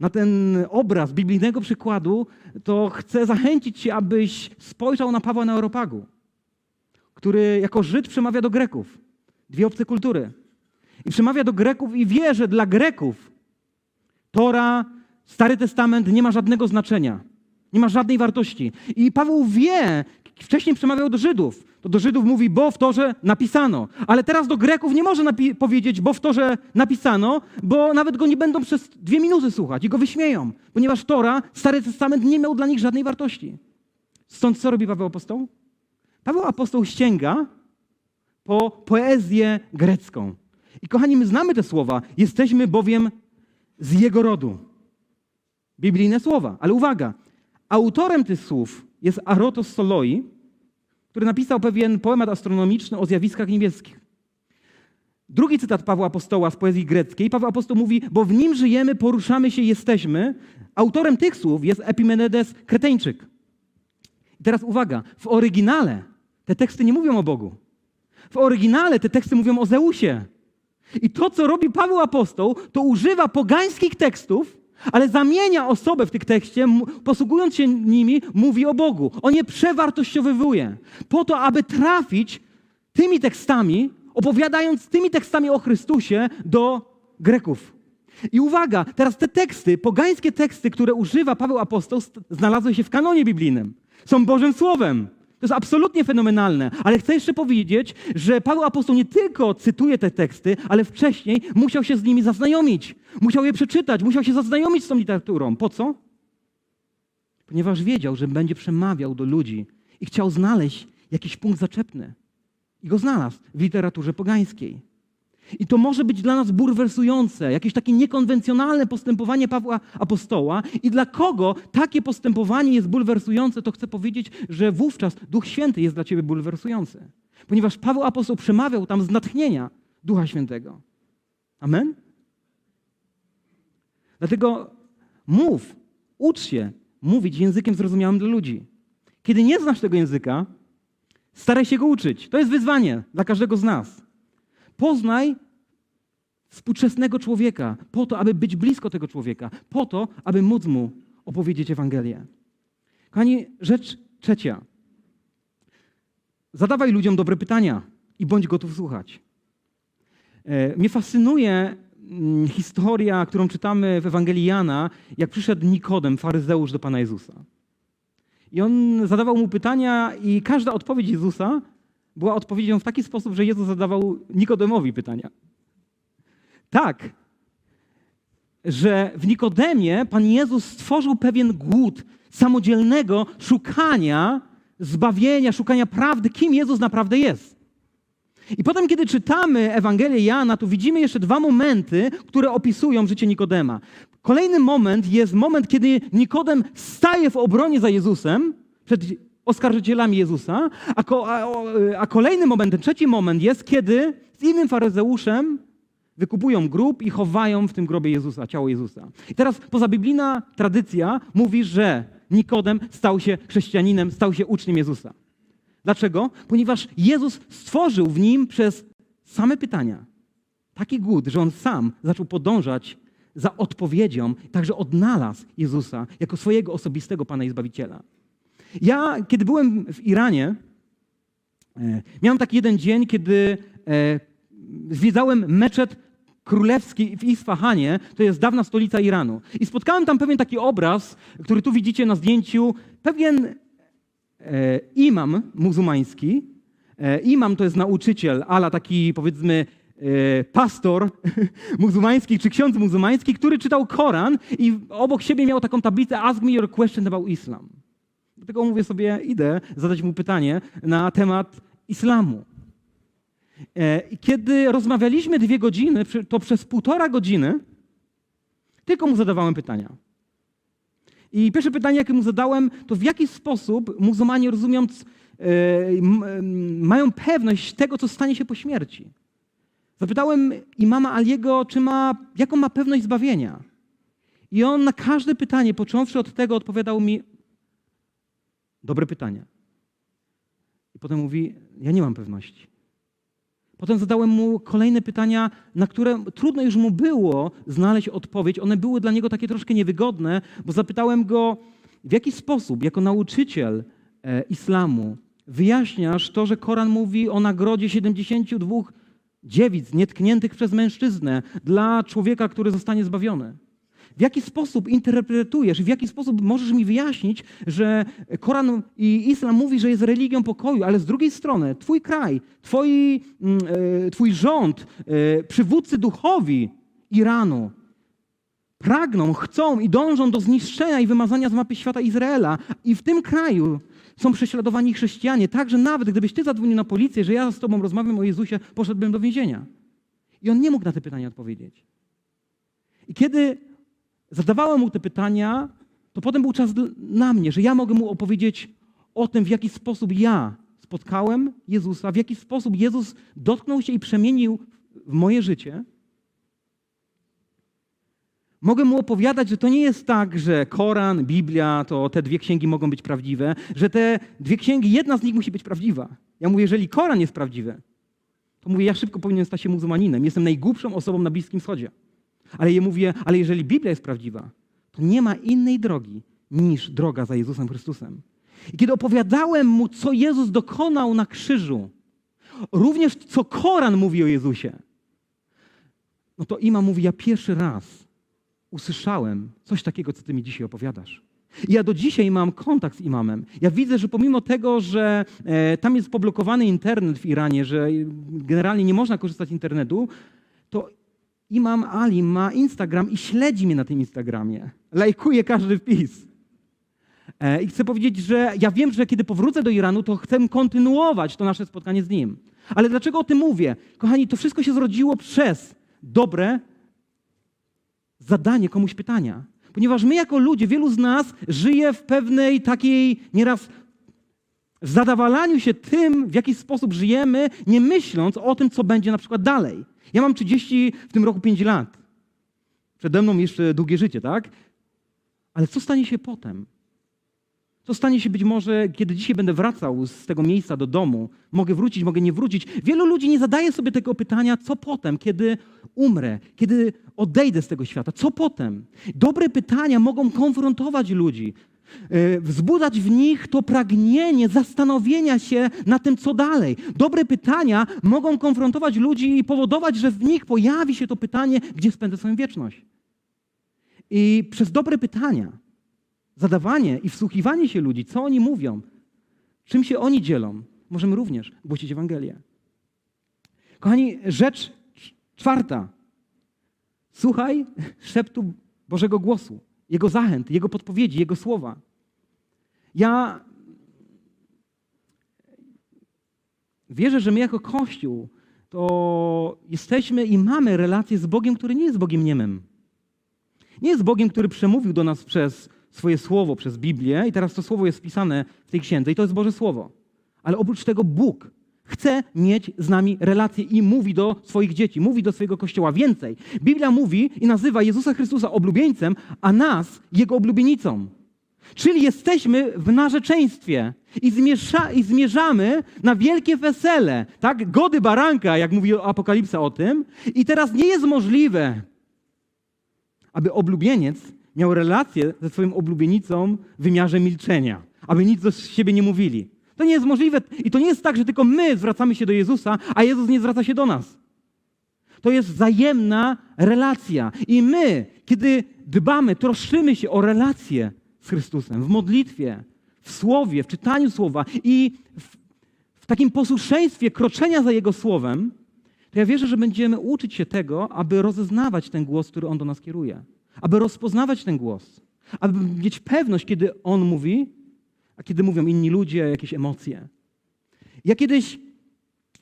na ten obraz biblijnego przykładu, to chcę zachęcić cię, abyś spojrzał na Pawła Neuropagu, który jako Żyd przemawia do Greków. Dwie obce kultury. I przemawia do Greków i wie, że dla Greków Tora, Stary Testament nie ma żadnego znaczenia. Nie ma żadnej wartości. I Paweł wie, wcześniej przemawiał do Żydów. To do Żydów mówi, bo w Torze napisano. Ale teraz do Greków nie może napi- powiedzieć, bo w Torze napisano, bo nawet go nie będą przez dwie minuty słuchać i go wyśmieją. Ponieważ Tora, Stary Testament nie miał dla nich żadnej wartości. Stąd co robi Paweł Apostoł? Paweł Apostoł sięga po poezję grecką. I kochani, my znamy te słowa. Jesteśmy bowiem z jego rodu. Biblijne słowa. Ale uwaga, autorem tych słów jest Arotos Soloi, który napisał pewien poemat astronomiczny o zjawiskach niebieskich. Drugi cytat Pawła Apostoła z poezji greckiej. Paweł Apostoł mówi, bo w nim żyjemy, poruszamy się, jesteśmy. Autorem tych słów jest Epimenedes Kreteńczyk. I teraz uwaga, w oryginale te teksty nie mówią o Bogu. W oryginale te teksty mówią o Zeusie. I to, co robi Paweł Apostoł, to używa pogańskich tekstów, ale zamienia osobę w tych tekście, posługując się nimi, mówi o Bogu. On je przewartościowywuje po to, aby trafić tymi tekstami, opowiadając tymi tekstami o Chrystusie do Greków. I uwaga, teraz te teksty, pogańskie teksty, które używa Paweł Apostoł, znalazły się w kanonie biblijnym. Są Bożym Słowem. To jest absolutnie fenomenalne, ale chcę jeszcze powiedzieć, że Paweł Apostoł nie tylko cytuje te teksty, ale wcześniej musiał się z nimi zaznajomić. Musiał je przeczytać, musiał się zaznajomić z tą literaturą. Po co? Ponieważ wiedział, że będzie przemawiał do ludzi i chciał znaleźć jakiś punkt zaczepny. I go znalazł w literaturze pogańskiej. I to może być dla nas bulwersujące, jakieś takie niekonwencjonalne postępowanie Pawła Apostoła. I dla kogo takie postępowanie jest bulwersujące, to chcę powiedzieć, że wówczas Duch Święty jest dla ciebie bulwersujący. Ponieważ Paweł Apostoł przemawiał tam z natchnienia Ducha Świętego. Amen? Dlatego mów, ucz się mówić językiem zrozumiałym dla ludzi. Kiedy nie znasz tego języka, staraj się go uczyć. To jest wyzwanie dla każdego z nas. Poznaj współczesnego człowieka po to, aby być blisko tego człowieka, po to, aby móc mu opowiedzieć Ewangelię. Kochani, rzecz trzecia. Zadawaj ludziom dobre pytania i bądź gotów słuchać. Mnie fascynuje historia, którą czytamy w Ewangelii Jana, jak przyszedł Nikodem, faryzeusz, do Pana Jezusa. I on zadawał mu pytania i każda odpowiedź Jezusa była odpowiedzią w taki sposób, że Jezus zadawał Nikodemowi pytania. Tak, że w Nikodemie Pan Jezus stworzył pewien głód samodzielnego szukania zbawienia, szukania prawdy, kim Jezus naprawdę jest. I potem, kiedy czytamy Ewangelię Jana, to widzimy jeszcze dwa momenty, które opisują życie Nikodema. Kolejny moment jest moment, kiedy Nikodem staje w obronie za Jezusem przed oskarżycielami Jezusa, a, ko, a, a kolejny moment, ten trzeci moment jest, kiedy z innym faryzeuszem wykupują grób i chowają w tym grobie Jezusa, ciało Jezusa. I teraz pozabiblijna tradycja mówi, że Nikodem stał się chrześcijaninem, stał się uczniem Jezusa. Dlaczego? Ponieważ Jezus stworzył w nim przez same pytania taki głód, że on sam zaczął podążać za odpowiedzią, także odnalazł Jezusa jako swojego osobistego Pana i Zbawiciela. Ja, kiedy byłem w Iranie, Miałem taki jeden dzień, kiedy zwiedzałem meczet królewski w Isfahanie, to jest dawna stolica Iranu. I spotkałem tam pewien taki obraz, który tu widzicie na zdjęciu. Pewien imam muzułmański, imam to jest nauczyciel, ala taki powiedzmy pastor muzułmański czy ksiądz muzułmański, który czytał Koran i obok siebie miał taką tablicę Ask me your question about Islam. Dlatego mówię sobie, idę zadać mu pytanie na temat islamu. Kiedy rozmawialiśmy dwie godziny, to przez półtora godziny tylko mu zadawałem pytania. I pierwsze pytanie, jakie mu zadałem, to w jaki sposób muzułmanie, rozumiąc, mają pewność tego, co stanie się po śmierci. Zapytałem imama Aliego, czy ma, jaką ma pewność zbawienia. I on na każde pytanie, począwszy od tego, odpowiadał mi dobre pytanie. I potem mówi, ja nie mam pewności. Potem zadałem mu kolejne pytania, na które trudno już mu było znaleźć odpowiedź. One były dla niego takie troszkę niewygodne, bo zapytałem go, w jaki sposób jako nauczyciel e, islamu wyjaśniasz to, że Koran mówi o nagrodzie siedemdziesięciu dwóch dziewic nietkniętych przez mężczyznę dla człowieka, który zostanie zbawiony. W jaki sposób interpretujesz, w jaki sposób możesz mi wyjaśnić, że Koran i Islam mówi, że jest religią pokoju, ale z drugiej strony twój kraj, twoi, twój rząd, przywódcy duchowi Iranu pragną, chcą i dążą do zniszczenia i wymazania z mapy świata Izraela. I w tym kraju są prześladowani chrześcijanie. Także nawet gdybyś ty zadzwonił na policję, że ja z tobą rozmawiam o Jezusie, poszedłbym do więzienia. I on nie mógł na te pytania odpowiedzieć. I kiedy zadawałem mu te pytania, to potem był czas na mnie, że ja mogę mu opowiedzieć o tym, w jaki sposób ja spotkałem Jezusa, w jaki sposób Jezus dotknął się i przemienił w moje życie. Mogę mu opowiadać, że to nie jest tak, że Koran, Biblia, to te dwie księgi mogą być prawdziwe, że te dwie księgi, jedna z nich musi być prawdziwa. Ja mówię, jeżeli Koran jest prawdziwy, to mówię, ja szybko powinienem stać się muzułmaninem. Jestem najgłupszą osobą na Bliskim Wschodzie. Ale ja mówię, ale jeżeli Biblia jest prawdziwa, to nie ma innej drogi niż droga za Jezusem Chrystusem. I kiedy opowiadałem mu, co Jezus dokonał na krzyżu, również co Koran mówi o Jezusie, no to imam mówi, ja pierwszy raz usłyszałem coś takiego, co ty mi dzisiaj opowiadasz. I ja do dzisiaj mam kontakt z imamem. Ja widzę, że pomimo tego, że e, tam jest poblokowany internet w Iranie, że generalnie nie można korzystać z internetu, to imam Ali ma Instagram i śledzi mnie na tym Instagramie. Lajkuje każdy wpis. E, I chcę powiedzieć, że ja wiem, że kiedy powrócę do Iranu, to chcę kontynuować to nasze spotkanie z nim. Ale dlaczego o tym mówię? Kochani, to wszystko się zrodziło przez dobre zadanie komuś pytania. Ponieważ my jako ludzie, wielu z nas żyje w pewnej takiej nieraz w zadowalaniu się tym, w jaki sposób żyjemy, nie myśląc o tym, co będzie na przykład dalej. Ja mam trzydzieści w tym roku pięć lat. Przede mną jeszcze długie życie, tak? Ale co stanie się potem? Co stanie się być może, kiedy dzisiaj będę wracał z tego miejsca do domu? Mogę wrócić, mogę nie wrócić. Wielu ludzi nie zadaje sobie tego pytania, co potem, kiedy umrę, kiedy odejdę z tego świata. Co potem? Dobre pytania mogą konfrontować ludzi, wzbudzać w nich to pragnienie zastanowienia się nad tym, co dalej. Dobre pytania mogą konfrontować ludzi i powodować, że w nich pojawi się to pytanie, gdzie spędzę swoją wieczność. I przez dobre pytania, zadawanie i wsłuchiwanie się ludzi, co oni mówią, czym się oni dzielą, możemy również głosić Ewangelię. Kochani, rzecz czwarta. Słuchaj szeptu Bożego głosu, Jego zachęt, Jego podpowiedzi, Jego słowa. Ja wierzę, że my jako Kościół to jesteśmy i mamy relację z Bogiem, który nie jest Bogiem niemym. Nie jest Bogiem, który przemówił do nas przez swoje słowo, przez Biblię i teraz to słowo jest wpisane w tej księdze i to jest Boże Słowo. Ale oprócz tego Bóg chce mieć z nami relacje i mówi do swoich dzieci, mówi do swojego Kościoła więcej. Biblia mówi i nazywa Jezusa Chrystusa oblubieńcem, a nas Jego oblubienicą. Czyli jesteśmy w narzeczeństwie i, zmierza, i zmierzamy na wielkie wesele, tak? Gody baranka, jak mówi Apokalipsa o tym. I teraz nie jest możliwe, aby oblubieniec miał relację ze swoją oblubienicą w wymiarze milczenia, aby nic do siebie nie mówili. To nie jest możliwe. I to nie jest tak, że tylko my zwracamy się do Jezusa, a Jezus nie zwraca się do nas. To jest wzajemna relacja. I my, kiedy dbamy, troszczymy się o relację z Chrystusem w modlitwie, w słowie, w czytaniu słowa i w, w takim posłuszeństwie kroczenia za Jego słowem, to ja wierzę, że będziemy uczyć się tego, aby rozeznawać ten głos, który On do nas kieruje. Aby rozpoznawać ten głos. Aby mieć pewność, kiedy On mówi, a kiedy mówią inni ludzie, jakieś emocje. Ja kiedyś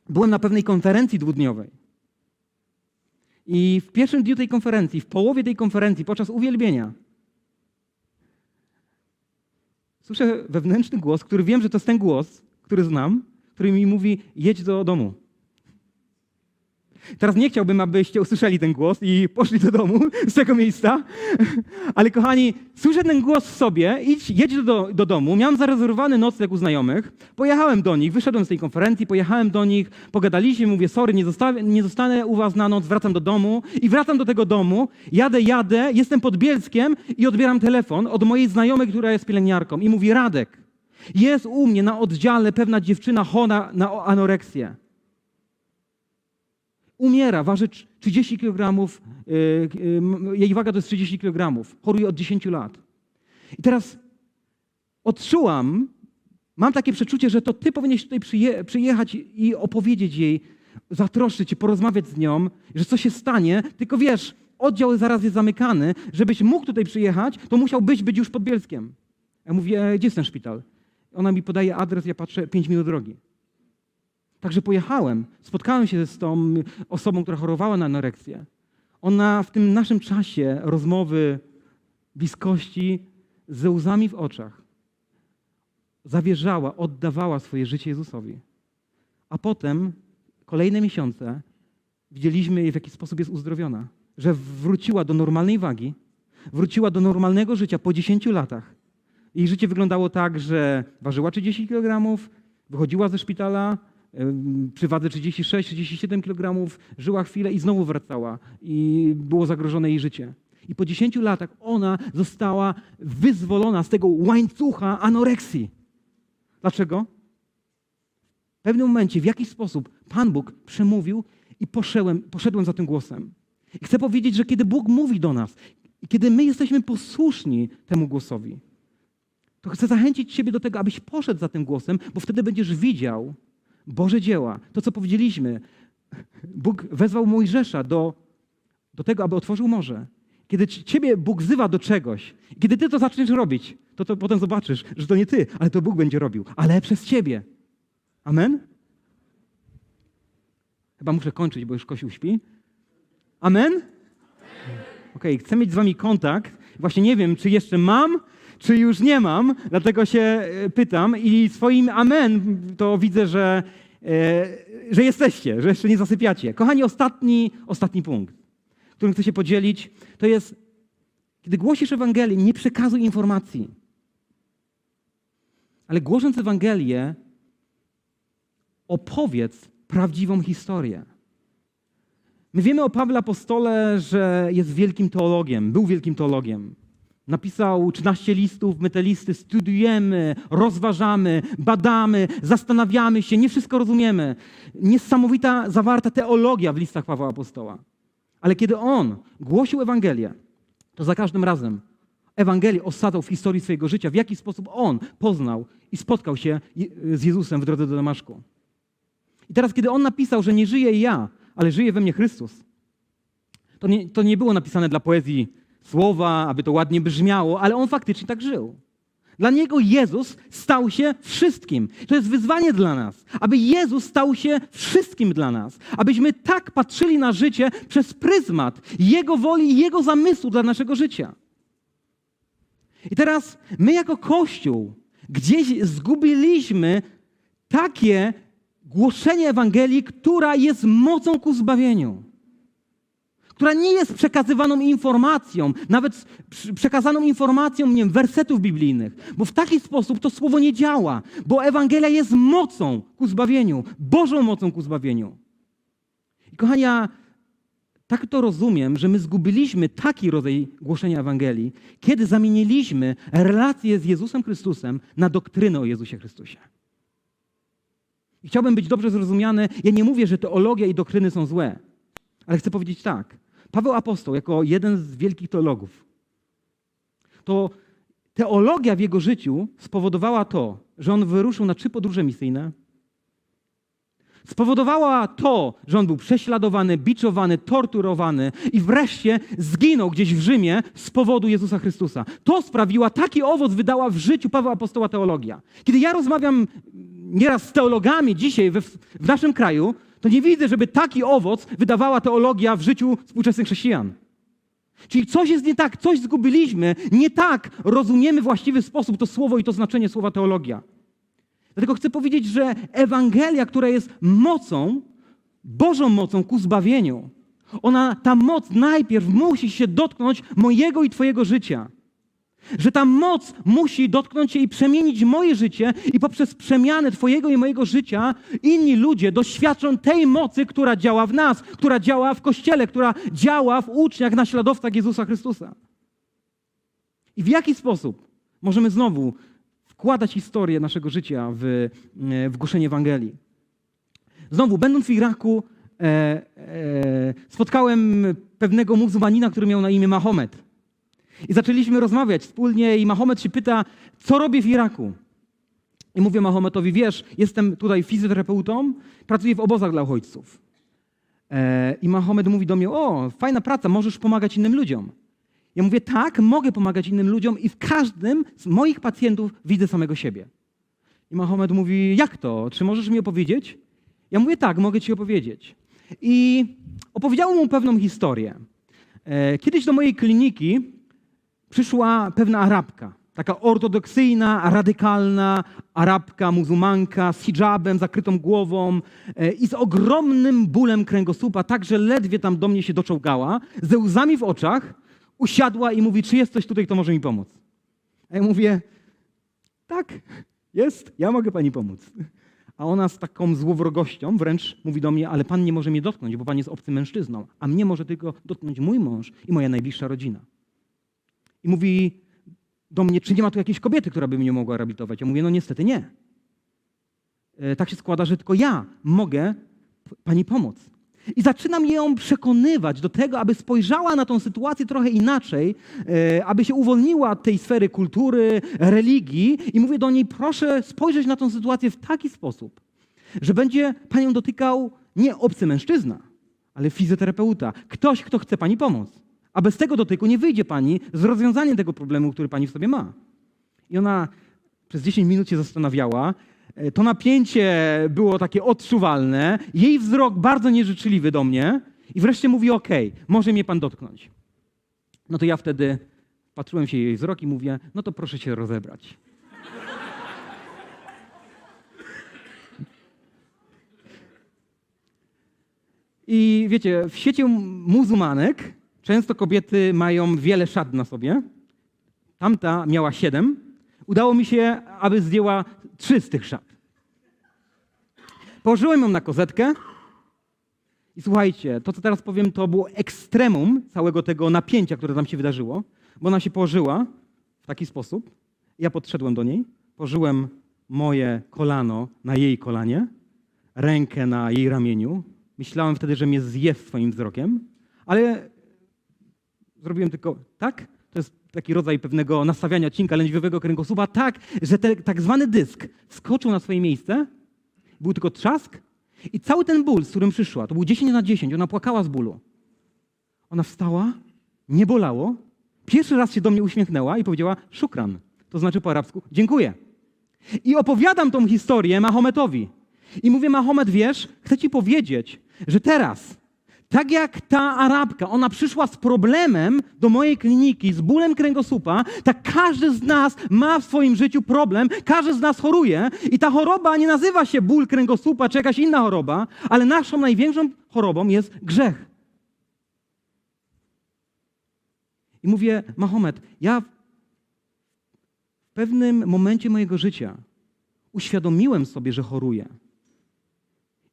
byłem na pewnej konferencji dwudniowej. I w pierwszym dniu tej konferencji, w połowie tej konferencji, podczas uwielbienia, słyszę wewnętrzny głos, który wiem, że to jest ten głos, który znam, który mi mówi, jedź do domu. Teraz nie chciałbym, abyście usłyszeli ten głos i poszli do domu z tego miejsca, ale kochani, słyszę ten głos w sobie, idź, jedź do, do domu. Miałem zarezerwowany nocleg u znajomych, pojechałem do nich, wyszedłem z tej konferencji, pojechałem do nich, pogadaliśmy, mówię, sorry, nie, zostawię, nie zostanę u was na noc, wracam do domu i wracam do tego domu, jadę, jadę, jestem pod Bielskiem i odbieram telefon od mojej znajomej, która jest pielęgniarką i mówi, Radek, jest u mnie na oddziale pewna dziewczyna chora na anoreksję. Umiera, waży trzydzieści kilogramów, jej waga to jest trzydzieści kilogramów, choruje od dziesięciu lat. I teraz odczułam, mam takie przeczucie, że to ty powinieneś tutaj przyje, przyjechać i opowiedzieć jej, zatroszczyć się, porozmawiać z nią, że coś się stanie, tylko wiesz, oddział zaraz jest zamykany, żebyś mógł tutaj przyjechać, to musiał być, być już pod Bielskiem. Ja mówię, gdzie jest ten szpital? Ona mi podaje adres, ja patrzę, pięć minut drogi. Także pojechałem, spotkałem się z tą osobą, która chorowała na anoreksję. Ona w tym naszym czasie rozmowy, bliskości, ze łzami w oczach zawierzała, oddawała swoje życie Jezusowi. A potem, kolejne miesiące, widzieliśmy jej, w jaki sposób jest uzdrowiona. Że wróciła do normalnej wagi, wróciła do normalnego życia po dziesięciu latach. Jej życie wyglądało tak, że ważyła trzydzieści kilogramów, wychodziła ze szpitala, przy wadze trzydzieści sześć trzydzieści siedem kilogramów, żyła chwilę i znowu wracała. I było zagrożone jej życie. I po dziesięciu latach ona została wyzwolona z tego łańcucha anoreksji. Dlaczego? W pewnym momencie, w jakiś sposób Pan Bóg przemówił i poszedłem, poszedłem za tym głosem. I chcę powiedzieć, że kiedy Bóg mówi do nas i kiedy my jesteśmy posłuszni temu głosowi, to chcę zachęcić ciebie do tego, abyś poszedł za tym głosem, bo wtedy będziesz widział Boże dzieła. To, co powiedzieliśmy. Bóg wezwał Mojżesza do, do tego, aby otworzył morze. Kiedy ciebie Bóg wzywa do czegoś, kiedy ty to zaczniesz robić, to, to potem zobaczysz, że to nie ty, ale to Bóg będzie robił. Ale przez ciebie. Amen? Chyba muszę kończyć, bo już Kosiu śpi. Amen? Amen. Okej, okay, chcę mieć z wami kontakt. Właśnie nie wiem, czy jeszcze mam, czy już nie mam, dlatego się pytam i swoim amen to widzę, że, że jesteście, że jeszcze nie zasypiacie. Kochani, ostatni, ostatni punkt, którym chcę się podzielić, to jest, kiedy głosisz Ewangelię, nie przekazuj informacji. Ale głosząc Ewangelię, opowiedz prawdziwą historię. My wiemy o Pawle Apostole, że jest wielkim teologiem, był wielkim teologiem. Napisał trzynaście listów, my te listy studiujemy, rozważamy, badamy, zastanawiamy się, nie wszystko rozumiemy. Niesamowita zawarta teologia w listach Pawła Apostoła. Ale kiedy on głosił Ewangelię, to za każdym razem Ewangelię osadzał w historii swojego życia, w jaki sposób on poznał i spotkał się z Jezusem w drodze do Damaszku. I teraz, kiedy on napisał, że nie żyję ja, ale żyje we mnie Chrystus, to nie, to nie było napisane dla poezji słowa, aby to ładnie brzmiało, ale on faktycznie tak żył. Dla niego Jezus stał się wszystkim. To jest wyzwanie dla nas, aby Jezus stał się wszystkim dla nas. Abyśmy tak patrzyli na życie przez pryzmat Jego woli i Jego zamysłu dla naszego życia. I teraz my jako Kościół gdzieś zgubiliśmy takie głoszenie Ewangelii, która jest mocą ku zbawieniu. Która nie jest przekazywaną informacją, nawet przekazaną informacją, nie wiem, wersetów biblijnych. Bo w taki sposób to słowo nie działa, bo Ewangelia jest mocą ku zbawieniu, Bożą mocą ku zbawieniu. I kochani, ja tak to rozumiem, że my zgubiliśmy taki rodzaj głoszenia Ewangelii, kiedy zamieniliśmy relację z Jezusem Chrystusem na doktrynę o Jezusie Chrystusie. I chciałbym być dobrze zrozumiany. Ja nie mówię, że teologia i doktryny są złe, ale chcę powiedzieć tak. Paweł Apostoł, jako jeden z wielkich teologów, to teologia w jego życiu spowodowała to, że on wyruszył na trzy podróże misyjne. Spowodowała to, że on był prześladowany, biczowany, torturowany i wreszcie zginął gdzieś w Rzymie z powodu Jezusa Chrystusa. To sprawiła, taki owoc wydała w życiu Pawła Apostoła teologia. Kiedy ja rozmawiam nieraz z teologami dzisiaj we, w naszym kraju, to nie widzę, żeby taki owoc wydawała teologia w życiu współczesnych chrześcijan. Czyli coś jest nie tak, coś zgubiliśmy, nie tak rozumiemy w właściwy sposób to słowo i to znaczenie słowa teologia. Dlatego chcę powiedzieć, że Ewangelia, która jest mocą, Bożą mocą ku zbawieniu, ona, ta moc najpierw musi się dotknąć mojego i twojego życia. Że ta moc musi dotknąć się i przemienić moje życie i poprzez przemianę twojego i mojego życia inni ludzie doświadczą tej mocy, która działa w nas, która działa w Kościele, która działa w uczniach, naśladowcach Jezusa Chrystusa. I w jaki sposób możemy znowu wkładać historię naszego życia w, w głoszenie Ewangelii? Znowu, będąc w Iraku, e, e, spotkałem pewnego muzułmanina, który miał na imię Mahomet. I zaczęliśmy rozmawiać wspólnie i Mahomet się pyta, co robię w Iraku? I mówię Mahometowi, wiesz, jestem tutaj fizjoterapeutą, pracuję w obozach dla uchodźców. E, I Mahomet mówi do mnie, o, fajna praca, możesz pomagać innym ludziom. Ja mówię, tak, mogę pomagać innym ludziom i w każdym z moich pacjentów widzę samego siebie. I Mahomet mówi, jak to? Czy możesz mi opowiedzieć? Ja mówię, tak, mogę ci opowiedzieć. I opowiedziałem mu pewną historię. Kiedyś do mojej kliniki przyszła pewna Arabka, taka ortodoksyjna, radykalna Arabka, muzułmanka, z hijabem, zakrytą głową i z ogromnym bólem kręgosłupa, tak, że ledwie tam do mnie się doczołgała, ze łzami w oczach, usiadła i mówi, czy jest coś tutaj, kto może mi pomóc? A ja mówię, tak, jest, ja mogę pani pomóc. A ona z taką złowrogością wręcz mówi do mnie, ale pan nie może mnie dotknąć, bo pan jest obcym mężczyzną, a mnie może tylko dotknąć mój mąż i moja najbliższa rodzina. I mówi do mnie, czy nie ma tu jakiejś kobiety, która by mnie mogła rehabilitować? Ja mówię, no niestety nie. Tak się składa, że tylko ja mogę pani pomóc. I zaczynam ją przekonywać do tego, aby spojrzała na tą sytuację trochę inaczej, aby się uwolniła od tej sfery kultury, religii i mówię do niej, proszę spojrzeć na tą sytuację w taki sposób, że będzie panią dotykał nie obcy mężczyzna, ale fizjoterapeuta, ktoś, kto chce pani pomóc, a bez tego dotyku nie wyjdzie pani z rozwiązaniem tego problemu, który pani w sobie ma. I ona przez dziesięć minut się zastanawiała. To napięcie było takie odczuwalne, jej wzrok bardzo nieżyczliwy do mnie i wreszcie mówi, okej, okay, może mnie pan dotknąć. No to ja wtedy patrzyłem się jej wzrok i mówię, no to proszę się rozebrać. I wiecie, w świecie muzułmanek często kobiety mają wiele szat na sobie. Tamta miała siedem. Udało mi się, aby zdjęła trzy z tych szat. Położyłem ją na kozetkę i słuchajcie, to co teraz powiem, to było ekstremum całego tego napięcia, które tam się wydarzyło, bo ona się położyła w taki sposób. Ja podszedłem do niej, położyłem moje kolano na jej kolanie, rękę na jej ramieniu. Myślałem wtedy, że mnie zje swoim wzrokiem, ale zrobiłem tylko tak. To jest taki rodzaj pewnego nastawiania odcinka lędźwiowego kręgosłupa, tak, że ten tak zwany dysk skoczył na swoje miejsce, był tylko trzask i cały ten ból, z którym przyszła, to był dziesięć na dziesięć, ona płakała z bólu. Ona wstała, nie bolało, pierwszy raz się do mnie uśmiechnęła i powiedziała szukran, to znaczy po arabsku dziękuję. I opowiadam tą historię Mahometowi i mówię, Mahomet, wiesz, chcę ci powiedzieć, że teraz tak jak ta Arabka, ona przyszła z problemem do mojej kliniki, z bólem kręgosłupa, tak każdy z nas ma w swoim życiu problem, każdy z nas choruje i ta choroba nie nazywa się ból kręgosłupa czy jakaś inna choroba, ale naszą największą chorobą jest grzech. I mówię, Mahomet, ja w pewnym momencie mojego życia uświadomiłem sobie, że choruję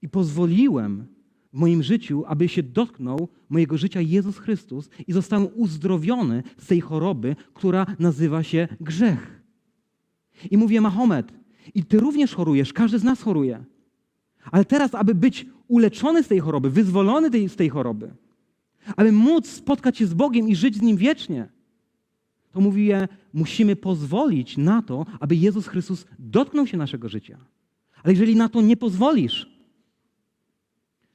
i pozwoliłem w moim życiu, aby się dotknął mojego życia Jezus Chrystus i zostałem uzdrowiony z tej choroby, która nazywa się grzech. I mówię, Mahomet, i ty również chorujesz, każdy z nas choruje. Ale teraz, aby być uleczony z tej choroby, wyzwolony tej, z tej choroby, aby móc spotkać się z Bogiem i żyć z Nim wiecznie, to mówię, musimy pozwolić na to, aby Jezus Chrystus dotknął się naszego życia. Ale jeżeli na to nie pozwolisz,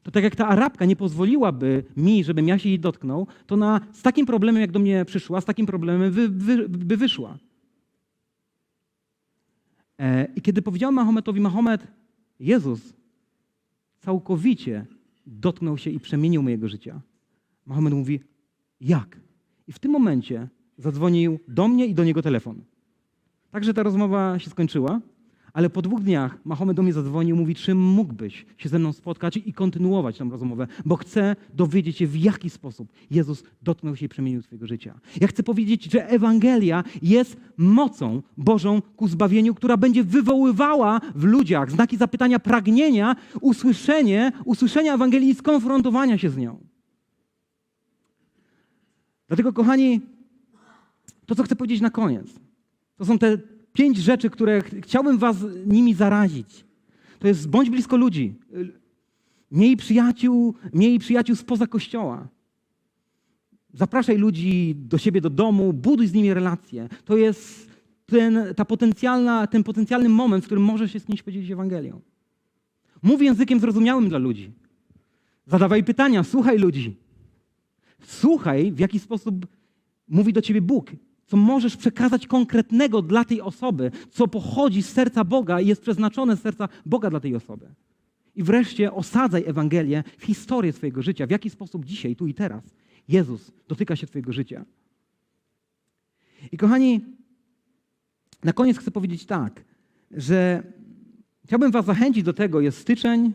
to tak jak ta Arabka nie pozwoliłaby mi, żebym ja się jej dotknął, to na, z takim problemem, jak do mnie przyszła, z takim problemem wy, wy, by wyszła. E, I kiedy powiedziałem Mahometowi, Mahomet, Jezus całkowicie dotknął się i przemienił mojego życia. Mahomet mówi, jak? I w tym momencie zadzwonił do mnie i do niego telefon. Także ta rozmowa się skończyła, ale po dwóch dniach Mahomet do mnie zadzwonił i mówi, czy mógłbyś się ze mną spotkać i kontynuować tę rozmowę, bo chcę dowiedzieć się, w jaki sposób Jezus dotknął się i przemienił twojego życia. Ja chcę powiedzieć, że Ewangelia jest mocą Bożą ku zbawieniu, która będzie wywoływała w ludziach znaki zapytania, pragnienia, usłyszenie, usłyszenia Ewangelii i skonfrontowania się z nią. Dlatego, kochani, to, co chcę powiedzieć na koniec, to są te pięć rzeczy, które chciałbym was nimi zarazić. To jest bądź blisko ludzi, miej przyjaciół, miej przyjaciół spoza Kościoła. Zapraszaj ludzi do siebie, do domu, buduj z nimi relacje. To jest ten, ta potencjalna, ten potencjalny moment, w którym możesz się z kimś podzielić Ewangelią. Mów językiem zrozumiałym dla ludzi. Zadawaj pytania, słuchaj ludzi. Słuchaj, w jaki sposób mówi do ciebie Bóg, co możesz przekazać konkretnego dla tej osoby, co pochodzi z serca Boga i jest przeznaczone z serca Boga dla tej osoby. I wreszcie osadzaj Ewangelię w historię swojego życia, w jaki sposób dzisiaj, tu i teraz Jezus dotyka się twojego życia. I kochani, na koniec chcę powiedzieć tak, że chciałbym was zachęcić do tego, jest styczeń,